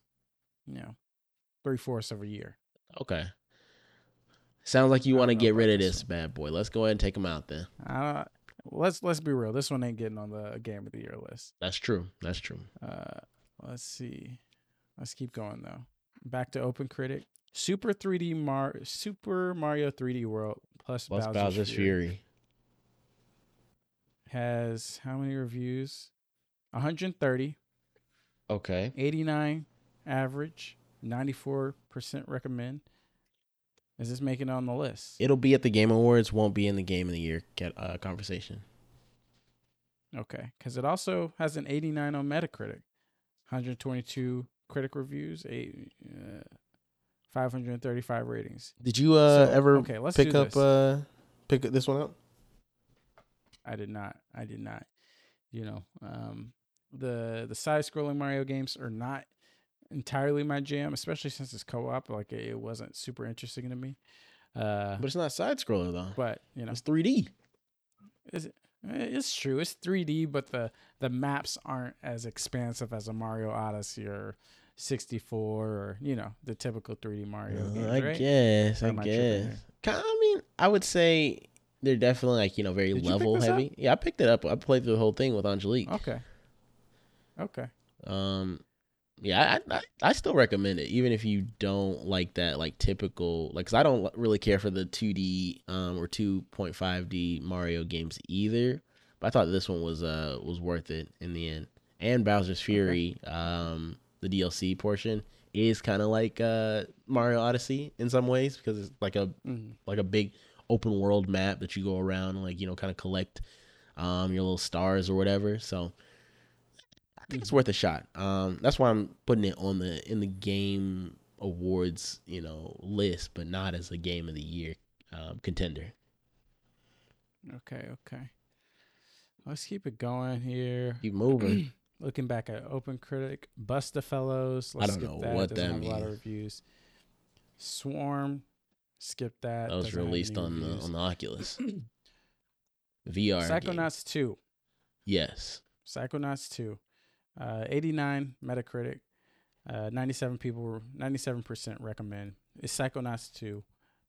3/4 of a year. Okay. Sounds like you want to get rid of this bad boy. Let's go ahead and take them out then. Let's be real. This one ain't getting on the Game of the Year list. That's true. Let's see. Let's keep going though. Back to Open Critic. Super Mario 3D World plus Bowser's Fury has how many reviews? 130. Okay. 89 average. 94% recommend. Is this making it on the list? It'll be at the Game Awards. Won't be in the Game of the Year conversation. Okay, because it also has an 89 on Metacritic, 122 critic reviews, 535 ratings. Did you pick this one up? I did not. You know, the side-scrolling Mario games are not entirely my jam, especially since it's co-op. Like, it wasn't super interesting to me. But it's not side-scroller, though. But, you know. It's 3D. It's true. It's 3D, but the maps aren't as expansive as a Mario Odyssey or 64 or, you know, the typical 3D Mario games, right? I guess. I mean, I would say they're definitely, like, you know, very level heavy. Yeah, I picked it up. I played through the whole thing with Angelique. Okay. Yeah, I still recommend it, even if you don't like that, like, typical, like, because I don't really care for the 2D or 2.5D Mario games either. But I thought this one was worth it in the end. And Bowser's Fury, the DLC portion, is kind of like Mario Odyssey in some ways, because it's like a big open world map that you go around and, like, you know, kind of collect your little stars or whatever. So I think it's worth a shot. That's why I'm putting it on the in the Game Awards, you know, list, but not as a Game of the Year contender. Okay. Let's keep it going here. Keep moving. Looking back at Open Critic, Busta Fellows. I don't know what that means. A lot of reviews. Swarm. Skip that. That was released on the Oculus VR. Psychonauts 2. Yes. Psychonauts 2, 89 Metacritic, 97% recommend. Is Psychonauts 2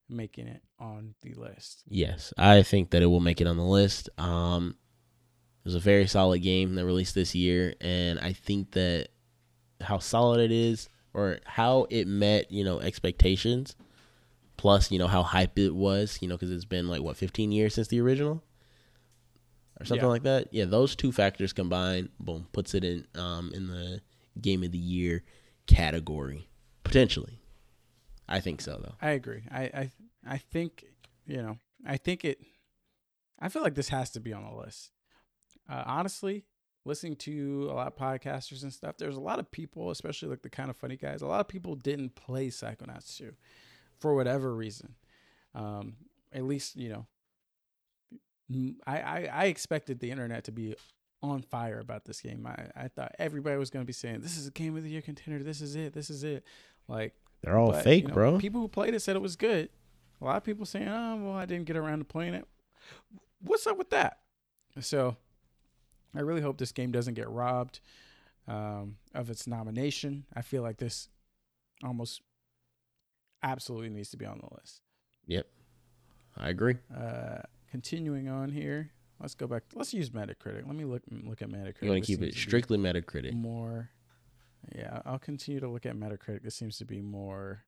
making it on the list? Yes, I think that it will make it on the list. It was a very solid game that released this year, and I think that how solid it is, or how it met, you know, expectations, plus, you know, how hype it was, you know, because it's been like, what, 15 years since the original? Or something like that. Yeah, those two factors combined, boom, puts it in the Game of the Year category potentially. I think so, though. I agree. I think, you know, I feel like this has to be on the list. Honestly, listening to a lot of podcasters and stuff, there's a lot of people, especially like the Kind of Funny guys. A lot of people didn't play Psychonauts 2 for whatever reason. At least, you know. I expected the internet to be on fire about this game. I thought everybody was going to be saying, this is a Game of the Year contender. This is it. Like, they're all fake, you know, bro. People who played it said it was good. A lot of people saying, oh, well, I didn't get around to playing it. What's up with that? So I really hope this game doesn't get robbed of its nomination. I feel like this almost absolutely needs to be on the list. Yep. I agree. Continuing on here, let's go back. Let's use Metacritic. Let me look at Metacritic. You want to keep it strictly Metacritic? More, yeah. I'll continue to look at Metacritic. This seems to be more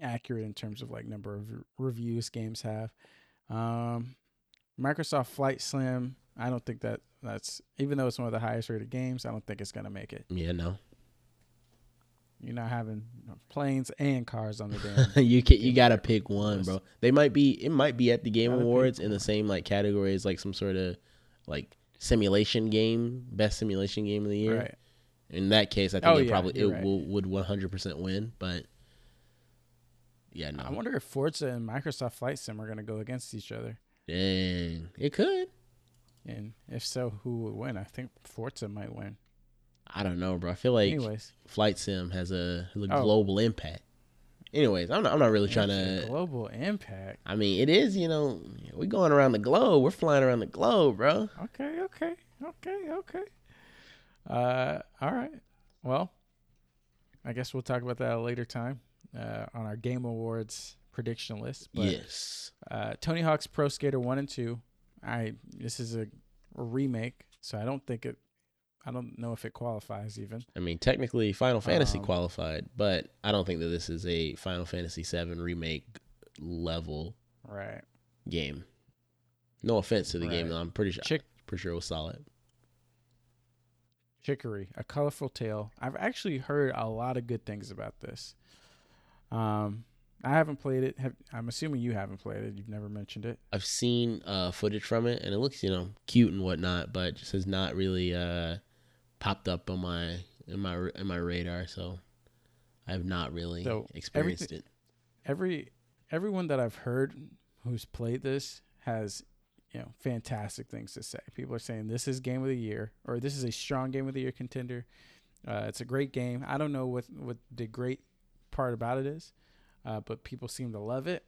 accurate in terms of like number of reviews games have. Microsoft Flight Slim. I don't think that's even though it's one of the highest rated games. I don't think it's gonna make it. Yeah, no. You're not having planes and cars on the damn. You gotta pick one, bro. It might be at the Game Awards in the same like category as like some sort of like simulation game, best simulation game of the year. Right. In that case, I think it would 100% win. But yeah, no. I wonder if Forza and Microsoft Flight Sim are gonna go against each other. Dang, it could. And if so, who would win? I think Forza might win. I don't know, bro. I feel like Flight Sim has a global impact. Anyways, I'm not really trying to global impact. I mean, it is, you know, we're going around the globe. We're flying around the globe, bro. Okay. All right. Well, I guess we'll talk about that at a later time on our Game Awards prediction list. But, yes. Tony Hawk's Pro Skater 1 and 2. This is a remake, so I don't know if it qualifies even. I mean, technically Final Fantasy qualified, but I don't think that this is a Final Fantasy VII remake level game. No offense to the game, though. I'm pretty sure it was solid. Chicory, A Colorful Tale. I've actually heard a lot of good things about this. I haven't played it. I'm assuming you haven't played it. You've never mentioned it. I've seen footage from it, and it looks, you know, cute and whatnot, but it just has not really popped up on my radar. So I have not really experienced it. Everyone that I've heard who's played this has, you know, fantastic things to say. People are saying this is game of the year, or this is a strong game of the year contender. It's a great game. I don't know what the great part about it is, but people seem to love it.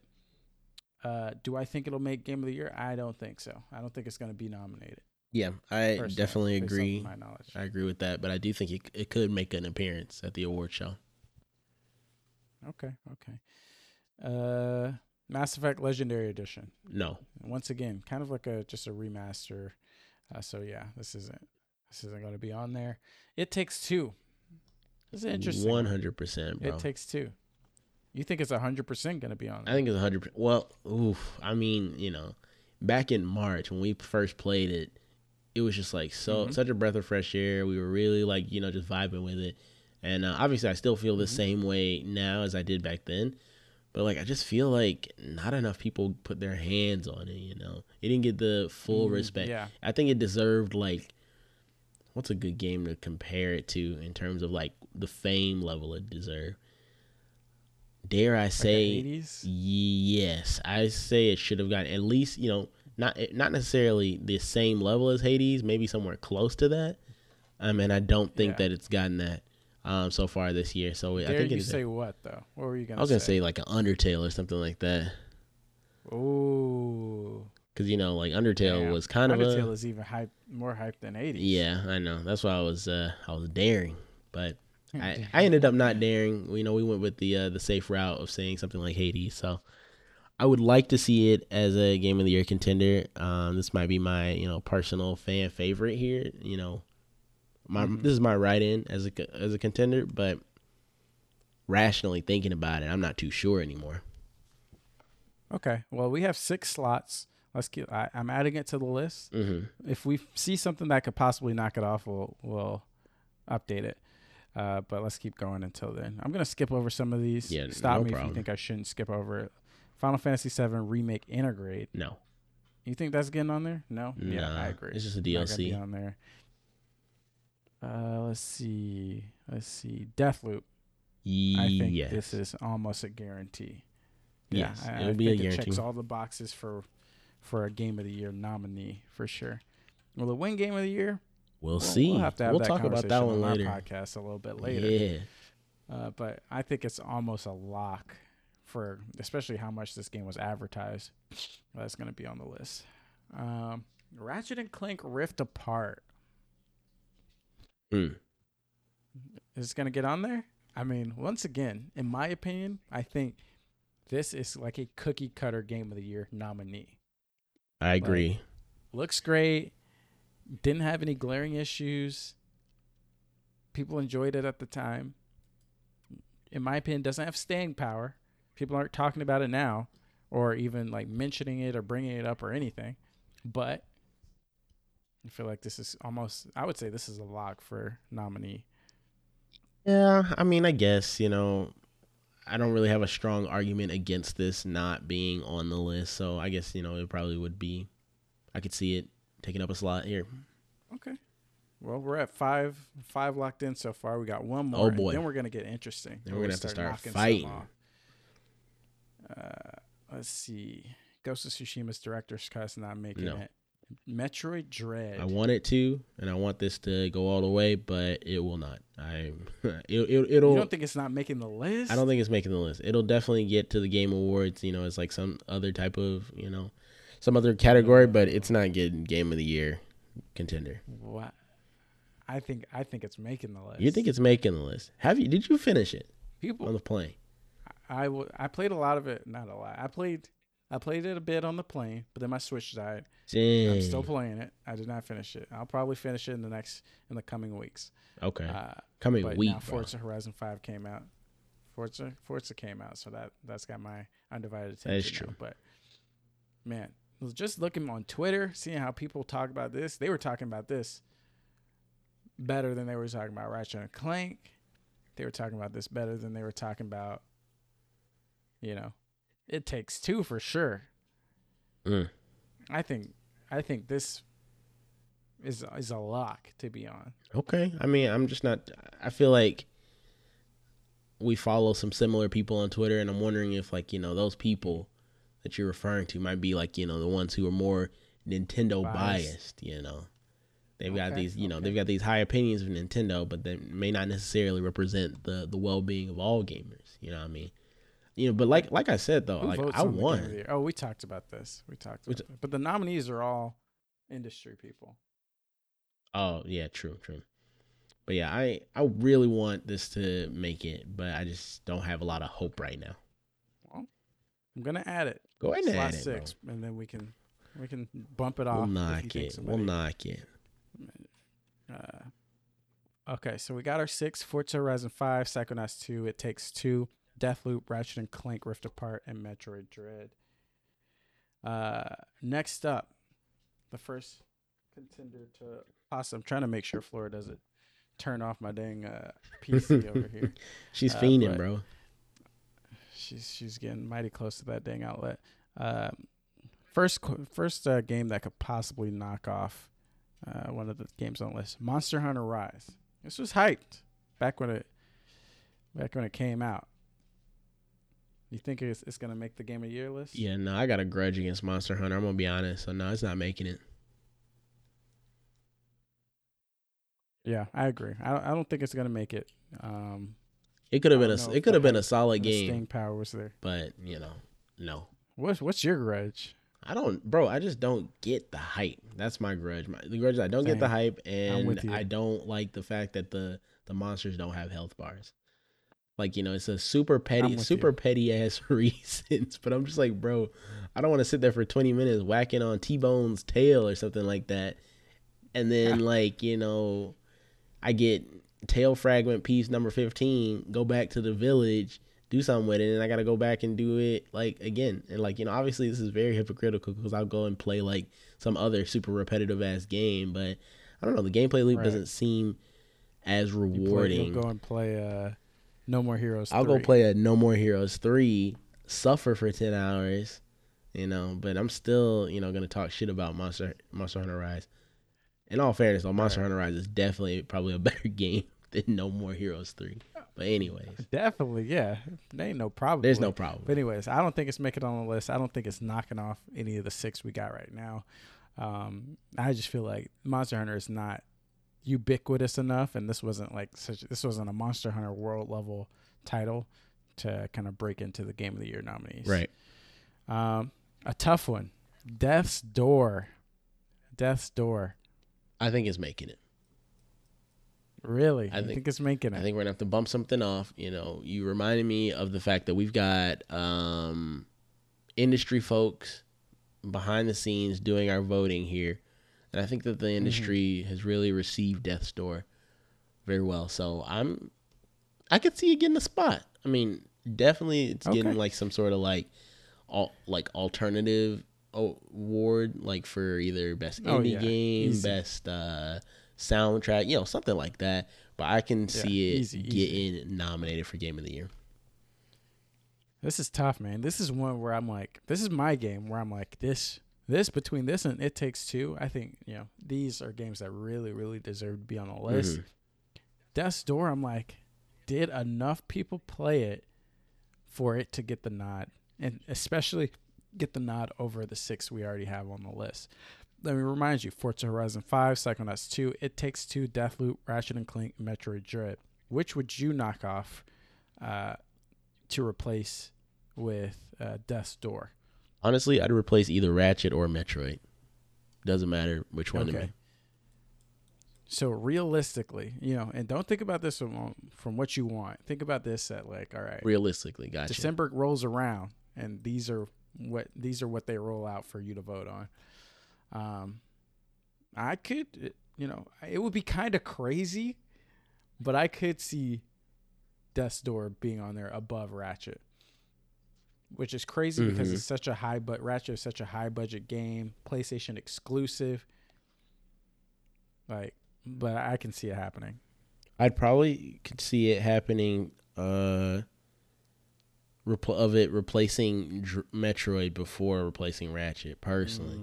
Do I think it'll make game of the year? I don't think so. I don't think it's going to be nominated. Yeah, I definitely agree. My knowledge. I agree with that, but I do think it could make an appearance at the award show. Okay. Mass Effect Legendary Edition. No. Once again, kind of like just a remaster. So yeah, this isn't going to be on there. It Takes Two. This is interesting. 100%, bro. It Takes Two. You think it's 100% going to be on there? I think it's 100%. Well, oof. I mean, you know, back in March when we first played it, it was just like such a breath of fresh air. We were really like, you know, just vibing with it. And obviously I still feel the same way now as I did back then. But, like, I just feel like not enough people put their hands on it, you know. It didn't get the full respect. Yeah. I think it deserved, like, what's a good game to compare it to in terms of, like, the fame level it deserved? Dare I say, like the 80s? Yes. I say it should have gotten at least, you know, not necessarily the same level as Hades, maybe somewhere close to that. I mean, I don't think that it's gotten that. So far this year, so I think it's. Say what though? What were you gonna say? I was gonna say like an Undertale or something like that. Ooh. Because you know, like Undertale was kind of. Undertale is even more hyped than 80s. Yeah, I know. That's why I was daring, but I ended up not daring. You know, we went with the safe route of saying something like Hades. So I would like to see it as a game of the year contender. This might be my personal fan favorite here. You know. This is my write-in as a contender, but rationally thinking about it, I'm not too sure anymore. Okay, well, we have 6 slots. I'm adding it to the list. Mm-hmm. If we see something that could possibly knock it off, we'll update it. But let's keep going until then. I'm gonna skip over some of these. Yeah, Stop me if you think I shouldn't skip over it. Final Fantasy VII Remake Integrate. No. You think that's getting on there? No. Nah, yeah, I agree. It's just a DLC on there. Let's see. Deathloop. I think this is almost a guarantee. Yeah, yes, it'll be a guarantee. It checks all the boxes for a Game of the Year nominee for sure. Will it win Game of the Year? We'll see. We'll have to have that talk about that one later. On our podcast a little bit later. Yeah. But I think it's almost a lock for, especially how much this game was advertised. That's going to be on the list. Ratchet and Clank Rift Apart. Is it going to get on there? I mean, once again, in my opinion, I think this is like a cookie cutter Game of the Year nominee. I agree. Like, looks great. Didn't have any glaring issues. People enjoyed it at the time. In my opinion, doesn't have staying power. People aren't talking about it now or even like mentioning it or bringing it up or anything. But I feel like this is almost, I would say this is a lock for nominee. Yeah, I mean, I guess, you know, I don't really have a strong argument against this not being on the list. So I guess, you know, it probably would be, I could see it taking up a slot here. Okay. Well, we're at five locked in so far. We got one more. Oh, boy. And then we're going to get interesting. Then we're going to have to start fighting. Let's see. Ghost of Tsushima's director's cut's not making it. Metroid Dread. I want it to, and I want this to go all the way, but it will not. You don't think it's not making the list? I don't think it's making the list. It'll definitely get to the Game Awards, you know, it's like some other type of, you know, some other category, but it's not getting Game of the Year contender. What? I think it's making the list. You think it's making the list? Did you finish it? People on the plane. I played a lot of it, not a lot. I played it a bit on the plane, but then my Switch died. Dang. I'm still playing it. I did not finish it. I'll probably finish it in the coming weeks. Okay. Now Forza Horizon 5 came out. Forza came out, so that's got my undivided attention. That's true. Now. But man, just looking on Twitter, seeing how people talk about this, they were talking about this better than they were talking about Ratchet and Clank. They were talking about this better than they were talking about you know, It Takes Two for sure. I think this is a lock to be on. Okay. I mean, I'm just not, I feel like we follow some similar people on Twitter, and I'm wondering if, like, you know, those people that you're referring to might be, like, you know, the ones who are more Nintendo biased, you know. They've got these high opinions of Nintendo, but they may not necessarily represent the well-being of all gamers, you know what I mean? You know, but like I said, though, I won. Oh, we talked about this. But the nominees are all industry people. Oh, yeah, true. But yeah, I really want this to make it, but I just don't have a lot of hope right now. Well, I'm gonna add it. Go ahead and add it, six, bro. And then we can bump it off. We'll knock it. Okay, so we got our 6: Forza Horizon 5, Psychonauts 2, It Takes Two, Deathloop, Ratchet and Clank Rift Apart, and Metroid Dread. Next up, the first contender to awesome. I'm trying to make sure Flora does it. Turn off my dang PC over here. She's fiending, bro. She's getting mighty close to that dang outlet. First game that could possibly knock off one of the games on the list, Monster Hunter Rise. This was hyped back when it came out. You think it's gonna make the Game of the Year list? Yeah, no, I got a grudge against Monster Hunter. I'm gonna be honest. So no, it's not making it. Yeah, I agree. I don't think it's gonna make it. It could have been a solid game. Staying power was there, but you know, no. What's your grudge? I just don't get the hype. That's my grudge. I don't get the hype, and I don't like the fact that the monsters don't have health bars. Like, you know, it's a super petty ass reasons. But I'm just like, bro, I don't want to sit there for 20 minutes whacking on T-Bone's tail or something like that, and then like, you know. I get tail fragment piece number 15, go back to the village, do something with it, and I got to go back and do it, like, again. And, like, you know, obviously this is very hypocritical because I'll go and play, like, some other super repetitive-ass game, but I don't know. The gameplay loop doesn't seem as rewarding. You'll go and play No More Heroes 3. I'll go play a No More Heroes 3, suffer for 10 hours, you know, but I'm still, you know, going to talk shit about Monster Hunter Rise. In all fairness, though, Monster Hunter Rise is definitely probably a better game than No More Heroes 3. But anyways. Definitely, yeah. There ain't no problem. There's no problem. But anyways, I don't think it's making it on the list. I don't think it's knocking off any of the 6 we got right now. I just feel like Monster Hunter is not ubiquitous enough, and this wasn't a Monster Hunter world level title to kind of break into the Game of the Year nominees. Right. A tough one. Death's Door. I think it's making it. Really? I think it's making it. I think we're going to have to bump something off. You know, you reminded me of the fact that we've got industry folks behind the scenes doing our voting here. And I think that the industry has really received Death's Door very well. So I could see it getting a spot. I mean, definitely it's getting like some sort of like alternative award, like for either best indie game, easy. Best soundtrack, you know, something like that. But I can see it getting nominated for Game of the Year. This is tough, man. This is one where I'm like, this is my game where I'm like, this between this and It Takes Two, I think, you know, these are games that really, really deserve to be on the list. Death's Door, I'm like, did enough people play it for it to get the nod? And especially get the nod over the 6 we already have on the list. Let me remind you, Forza Horizon 5, Psychonauts 2, It Takes Two, Deathloop, Ratchet and Clank, Metroid Dread. Which would you knock off to replace with Death's Door? Honestly, I'd replace either Ratchet or Metroid. Doesn't matter which one to me. So realistically, you know, and don't think about this from what you want. Think about this at like, all right. Realistically, gotcha. December rolls around, and these are what they roll out for you to vote on. I could, you know, it would be kind of crazy, but I could see Death's Door being on there above Ratchet, which is crazy because it's such a high, but Ratchet is such a high budget game, PlayStation exclusive. Like, but I can see it happening. I'd probably could see it happening replacing Metroid before replacing Ratchet, personally.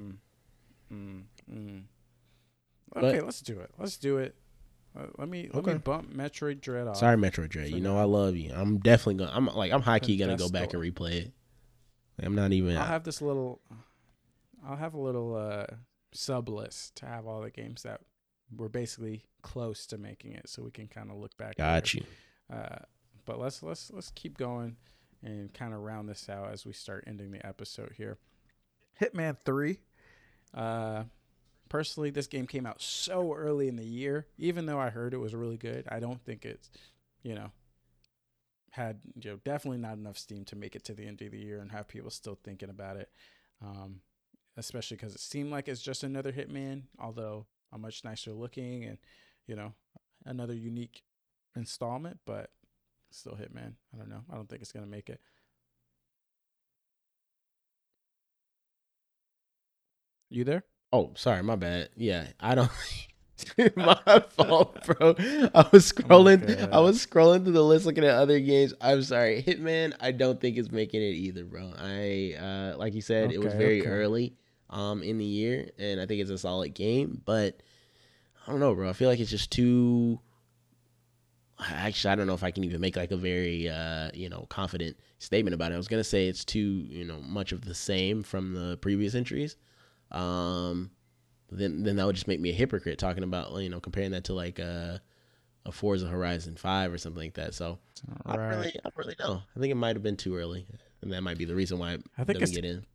Okay, but, let's do it. Let me bump Metroid Dread off. Sorry, Metroid Dread. So you know I love you. I'm definitely gonna. I'm high key gonna go back and replay it. I'm not even. I'll have a little sub list to have all the games that were basically close to making it, so we can kind of look back. Got you. But let's keep going and kind of round this out as we start ending the episode here. Hitman 3. Personally, this game came out so early in the year. Even though I heard it was really good, I don't think it's, definitely not enough steam to make it to the end of the year and have people still thinking about it. Especially because it seemed like it's just another Hitman, although a much nicer looking and, another unique installment, but still Hitman. I don't know. I don't think it's going to make it. You there? Oh, sorry, my bad. Yeah, I don't. My fault, bro. I was scrolling through the list, looking at other games. I'm sorry, Hitman. I don't think it's making it either, bro. I like you said, it was very early, in the year, and I think it's a solid game, but I don't know, bro. I feel like it's just too. Actually, I don't know if I can even make like a very, confident statement about it. I was gonna say it's too, much of the same from the previous entries. Then that would just make me a hypocrite talking about, comparing that to like a Forza Horizon 5 or something like that. So right. I don't really know. I think it might have been too early, and that might be the reason why I didn't get in.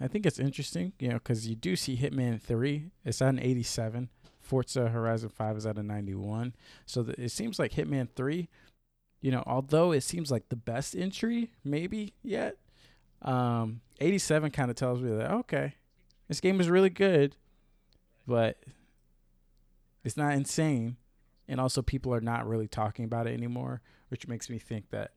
I think it's interesting, because you do see Hitman 3. It's at an 87. Forza Horizon 5 is at a 91. So it seems like Hitman 3, although it seems like the best entry maybe yet, 87 kind of tells me that, okay, this game is really good, but it's not insane. And also people are not really talking about it anymore, which makes me think that,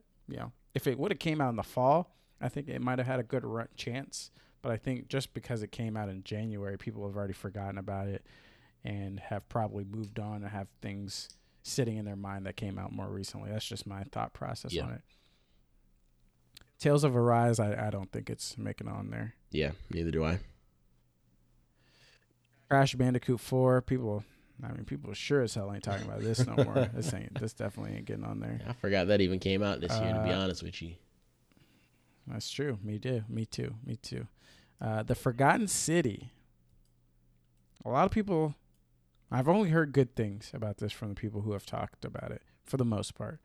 if it would have came out in the fall, I think it might have had a good chance. But I think just because it came out in January, people have already forgotten about it and have probably moved on and have things sitting in their mind that came out more recently. That's just my thought process on it. Tales of Arise, I don't think it's making it on there. Yeah, neither do I. Crash Bandicoot 4, people sure as hell ain't talking about this no more. This definitely ain't getting on there. I forgot that even came out this year, to be honest with you. That's true. Me too. The Forgotten City. A lot of people, I've only heard good things about this from the people who have talked about it, for the most part.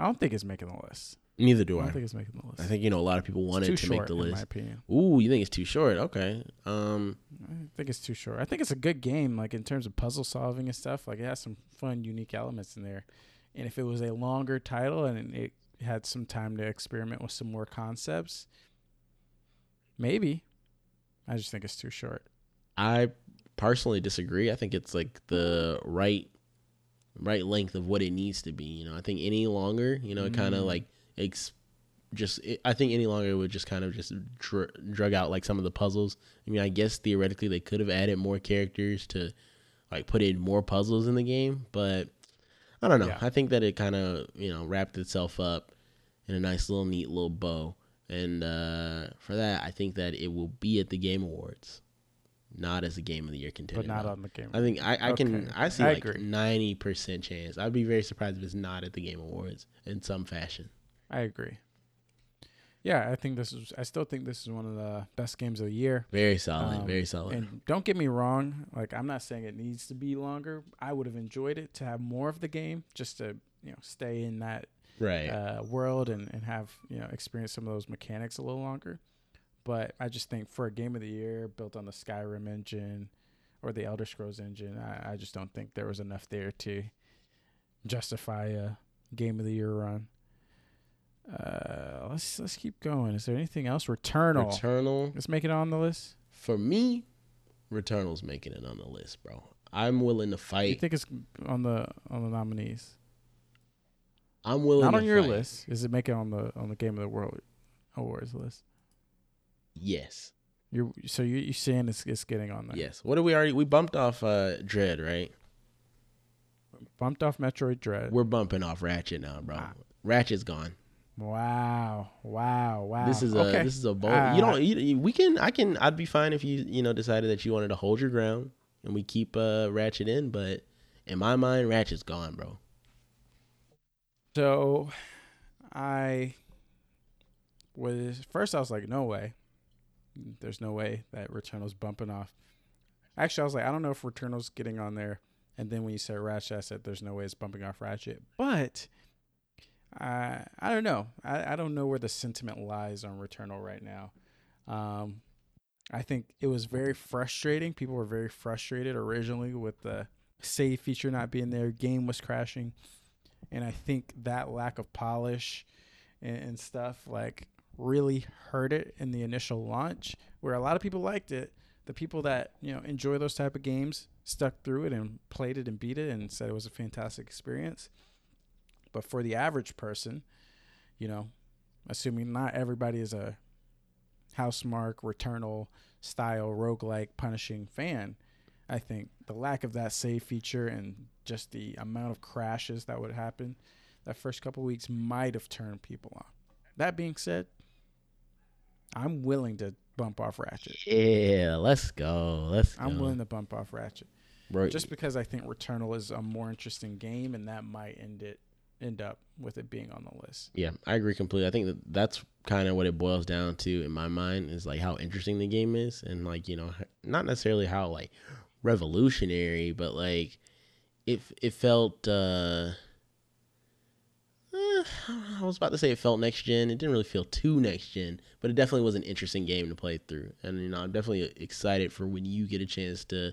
I don't think it's making the list. Neither do I. I don't think it's making the list. I think, a lot of people wanted to make the list. In my opinion. Ooh, you think it's too short? Okay. I think it's too short. I think it's a good game, like in terms of puzzle solving and stuff. Like it has some fun, unique elements in there. And if it was a longer title and it had some time to experiment with some more concepts, maybe. I just think it's too short. I personally disagree. I think it's like the right length of what it needs to be. I think any longer, it kind of like I think any longer it would just kind of just drug out like some of the puzzles. I mean, I guess theoretically they could have added more characters to like put in more puzzles in the game, but I don't know. Yeah. I think that it kind of, wrapped itself up in a nice little neat little bow. And for that, I think that it will be at the Game Awards, not as a Game of the Year contender. But not on the Game Awards. I think I like 90% chance. I'd be very surprised if it's not at the Game Awards in some fashion. I agree. Yeah, I still think this is one of the best games of the year. Very solid, very solid. And don't get me wrong, like I'm not saying it needs to be longer. I would have enjoyed it to have more of the game, just to stay in that world and have experience some of those mechanics a little longer. But I just think for a game of the year built on the Skyrim engine or the Elder Scrolls engine, I just don't think there was enough there to justify a game of the year run. Let's keep going. Is there anything else? Returnal. Let's make it on the list. For me, Returnal's making it on the list, bro. I'm willing to fight. You think it's on the nominees? I'm willing. Not on your list. Is it making on the Game of the World Awards list? Yes. You're saying it's getting on there? Yes. What did we bumped off Dread, right? Bumped off Metroid Dread. We're bumping off Ratchet now, bro. Ratchet's gone. Wow. This is a bold. I'd be fine if you decided that you wanted to hold your ground and we keep Ratchet in, but in my mind, Ratchet's gone, bro. So I was like, no way. There's no way that Returnal's bumping off. Actually, I was like, I don't know if Returnal's getting on there. And then when you said Ratchet, I said, there's no way it's bumping off Ratchet. But I don't know. I don't know where the sentiment lies on Returnal right now. I think it was very frustrating. People were very frustrated originally with the save feature not being there. Game was crashing. And I think that lack of polish and stuff like really hurt it in the initial launch, where a lot of people liked it. The people that enjoy those type of games stuck through it and played it and beat it and said it was a fantastic experience. But for the average person, assuming not everybody is a Housemarque, Returnal style roguelike punishing fan, I think the lack of that save feature and just the amount of crashes that would happen that first couple of weeks might have turned people on. That being said, I'm willing to bump off Ratchet. Yeah, let's go. I'm willing to bump off Ratchet. Right. Just because I think Returnal is a more interesting game, and that might end up with it being on the list. Yeah, I agree completely. I think that's kind of what it boils down to in my mind, is like how interesting the game is, and like, not necessarily how like revolutionary, but like it felt I was about to say it felt next gen. It didn't really feel too next gen, but it definitely was an interesting game to play through. And I'm definitely excited for when you get a chance to,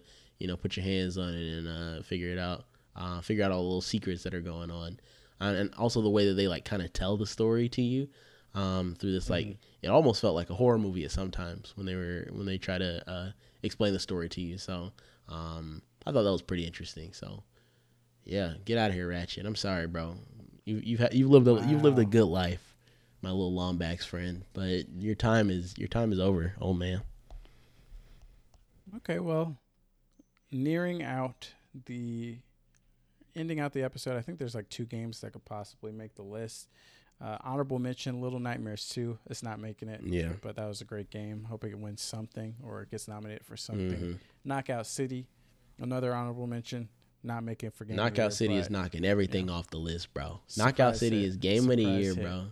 put your hands on it and figure out all the little secrets that are going on. And also the way that they like kind of tell the story to you through this, like it almost felt like a horror movie at sometimes when they try to explain the story to you. So I thought that was pretty interesting. So yeah, get out of here, Ratchet. I'm sorry, bro. You've lived a good life, my little Lombax friend. But your time is over, old man. Okay, well, ending out the episode, I think there's like two games that could possibly make the list. Honorable mention, Little Nightmares 2. It's not making it. Yeah. But that was a great game. Hoping it wins something or it gets nominated for something. Mm-hmm. Knockout City, another honorable mention. Not making it for Game Knockout of the Year. Knockout City is knocking everything off the list, bro. Knockout City is Game of the Year, bro.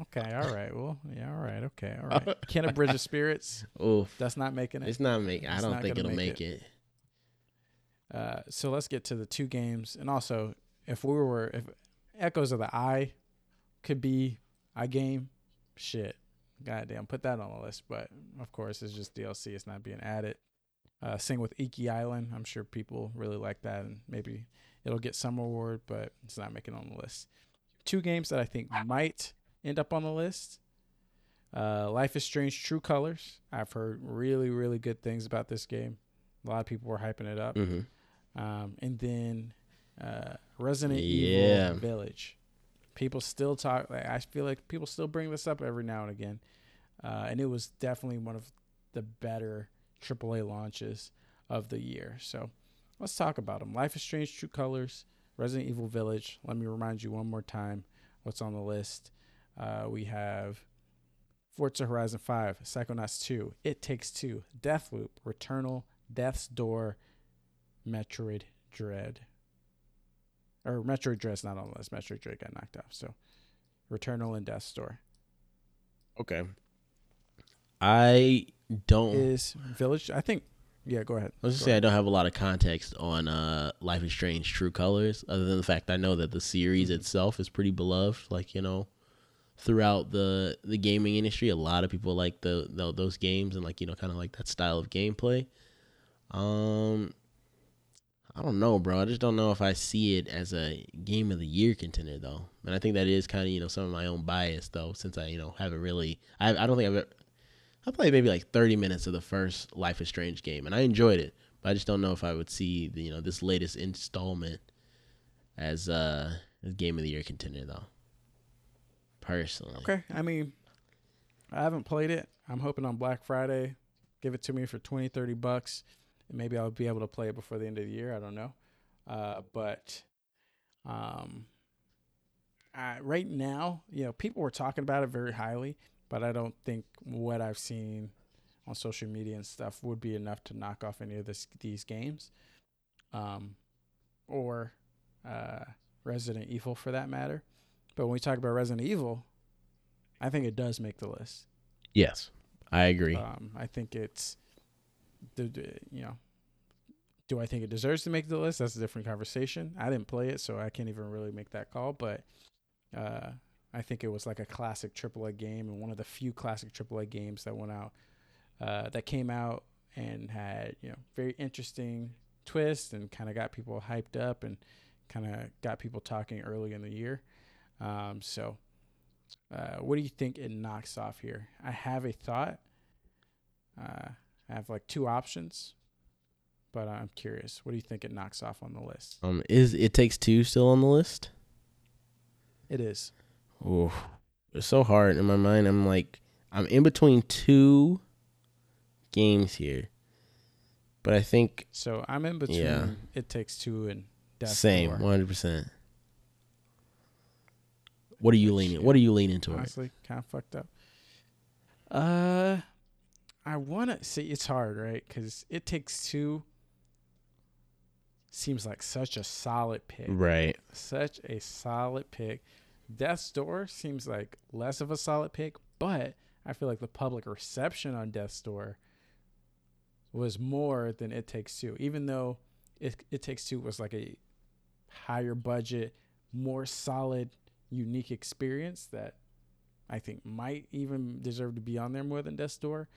Okay, all right. Well, yeah, all right. Okay, all right. Can't Bridge of Spirits. Oof. That's not making it. It's not making it. I don't think it'll make it. So let's get to the two games. And also, if Echoes of the Eye could be a game, shit. Goddamn, put that on the list. But, of course, it's just DLC. It's not being added. Same with Iki Island. I'm sure people really like that, and maybe it'll get some award, but it's not making it on the list. Two games that I think might end up on the list. Life is Strange True Colors. I've heard really, really good things about this game. A lot of people were hyping it up. Mm-hmm. And then Resident Evil Village. People still talk. Like, I feel like people still bring this up every now and again. And it was definitely one of the better AAA launches of the year. So let's talk about them. Life is Strange True Colors, Resident Evil Village. Let me remind you one more time what's on the list. We have Forza Horizon 5, Psychonauts 2, It Takes Two, Deathloop, Returnal, Death's Door, Metroid Dread. Or Metroid Dread's not on the list. Metroid Dread got knocked off. So Returnal and Death's Door. Okay. Go ahead. I was just saying I don't have a lot of context on Life is Strange True Colors, other than the fact I know that the series itself is pretty beloved, like, throughout the gaming industry. A lot of people like those games and like, kind of like that style of gameplay. I don't know, bro. I just don't know if I see it as a Game of the Year contender, though. And I think that is kind of, some of my own bias, though, since I, haven't really... I played maybe like 30 minutes of the first Life is Strange game, and I enjoyed it, but I just don't know if I would see the, this latest installment as a Game of the Year contender, though. Personally. Okay. I mean, I haven't played it. I'm hoping on Black Friday, give it to me for $20-$30, and maybe I'll be able to play it before the end of the year. I don't know. But right now, you know, people were talking about it very highly, but I don't think what I've seen on social media and stuff would be enough to knock off any of these games, or Resident Evil for that matter. But when we talk about Resident Evil, I think it does make the list. Yes, I agree. I think it's, you know, do I think it deserves to make the list? That's a different conversation. I didn't play it, so I can't even really make that call. But I think it was like a classic AAA game, and one of the few classic AAA games that went out, that came out and had, you know, very interesting twists and kind of got people hyped up and kind of got people talking early in the year. What do you think it knocks off here? I have a thought. I have like two options, but I'm curious. What do you think it knocks off on the list? Is It Takes Two still on the list? It is. Oh, it's so hard in my mind. I'm in between two games here, but I think so. I'm in between. Yeah. It Takes Two and Death's Door. Same, 100%. What are you leaning? What are you leaning towards? Honestly, kind of fucked up. I want to see. It's hard, right? Because It Takes Two seems like such a solid pick. Right. Such a solid pick. Death's Door seems like less of a solid pick, but I feel like the public reception on Death's Door was more than It Takes Two, even though It Takes Two was like a higher budget, more solid, unique experience that I think might even deserve to be on there more than Death's Door.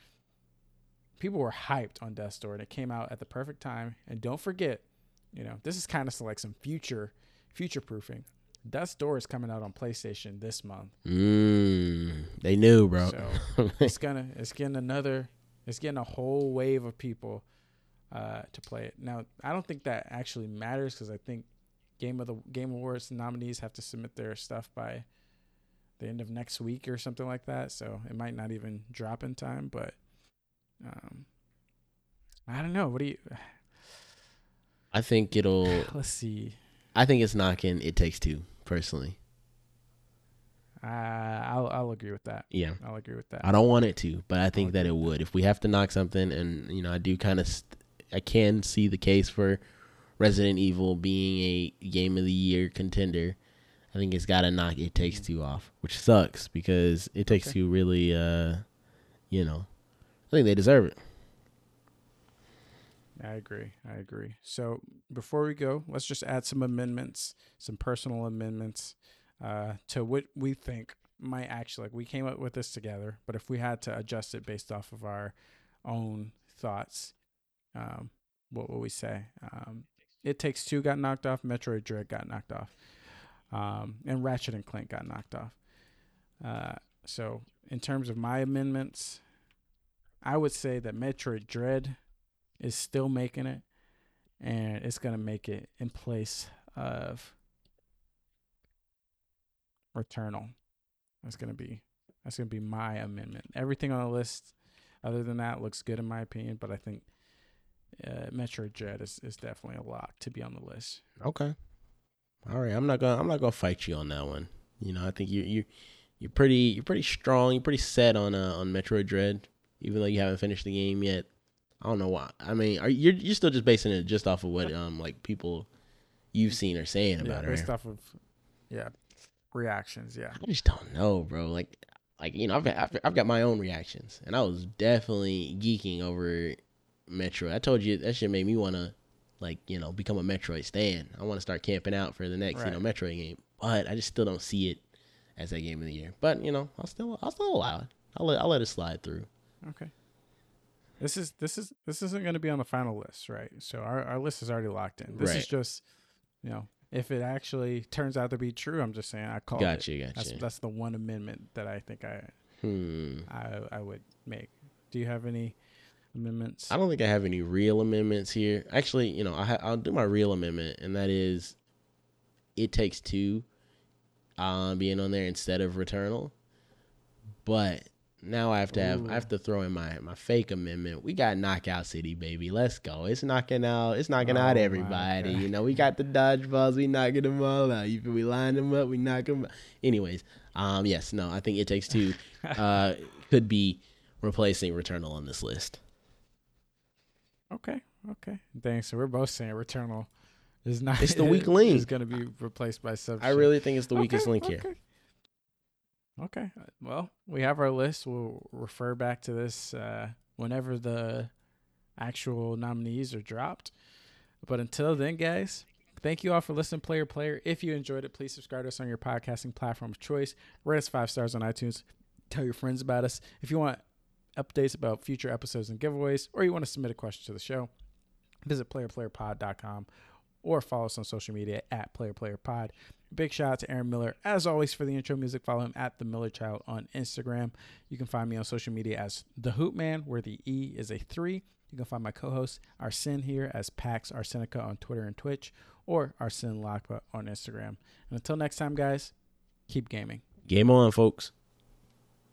People were hyped on Death's Door, and it came out at the perfect time. And don't forget, you know, this is kind of like some future proofing. Death's Door is coming out on PlayStation this month. They knew, bro. So it's getting a whole wave of people to play it. Now, I don't think that actually matters, because I think Game Awards nominees have to submit their stuff by the end of next week or something like that. So it might not even drop in time, but I don't know. What do you? I think it'll. Let's see. I think it's knocking It Takes Two, personally. I'll agree with that. Yeah, I'll agree with that. I don't want it to, but I think that it would. If we have to knock something, and you know, I do kind of, I can see the case for Resident Evil being a Game of the Year contender. I think it's got to knock It Takes Two off, which sucks because It Takes Two really, you know, I think they deserve it. I agree. So before we go, let's just add some amendments, some personal amendments to what we think might actually, like, we came up with this together, but if we had to adjust it based off of our own thoughts, what would we say? It Takes Two got knocked off. Metroid Dread got knocked off. And Ratchet and Clank got knocked off. So in terms of my amendments, I would say that Metroid Dread is still making it. And it's going to make it in place of Returnal. That's going to be my amendment. Everything on the list other than that looks good in my opinion. But I think Metroid Dread is definitely a lock to be on the list. Okay, all right. I'm not gonna fight you on that one. You know, I think you're pretty strong. You're pretty set on Metroid Dread, even though you haven't finished the game yet. I don't know why. I mean, you're still just basing it just off of what like people you've seen are saying about it. Yeah, based off of reactions. Yeah, I just don't know, bro. Like you know, I've got my own reactions, and I was definitely geeking over Metroid. I told you that shit made me want to, like, you know, become a Metroid stan. I want to start camping out for the next, you know, Metroid game. But I just still don't see it as that game of the year. But you know, I'll still allow it. I'll let it slide through. Okay. This isn't going to be on the final list, right? So our list is already locked in. This is just, you know, if it actually turns out to be true, I'm just saying I called it. Gotcha. That's the one amendment that I think I would make. Do you have any amendments? I don't think I have any real amendments here. Actually, you know, I'll do my real amendment, and that is It Takes Two being on there instead of Returnal. But Now I have to have, I have to throw in my fake amendment. We got Knockout City, baby. Let's go. It's knocking out everybody. You know, we got the dodgeballs. We knocking them all out. We line them up. We knock them out. Anyways, I think It Takes Two could be replacing Returnal on this list. Okay. Thanks. So we're both saying Returnal is not. It's the weak link. It's going to be replaced by something. I really think it's the weakest link here. Okay. Well, we have our list. We'll refer back to this whenever the actual nominees are dropped. But until then, guys, thank you all for listening, Player. If you enjoyed it, please subscribe to us on your podcasting platform of choice. Rate us 5 stars on iTunes. Tell your friends about us. If you want updates about future episodes and giveaways, or you want to submit a question to the show, visit playerplayerpod.com or follow us on social media at playerplayerpod. Big shout out to Aaron Miller, as always, for the intro music. Follow him at The Miller Child on Instagram. You can find me on social media as The Hoop Man, where the E is a 3. You can find my co-host Arsène here as Pax Arsenica on Twitter and Twitch, or Arsène Wakpa on Instagram. And until next time, guys, keep gaming. Game on, folks.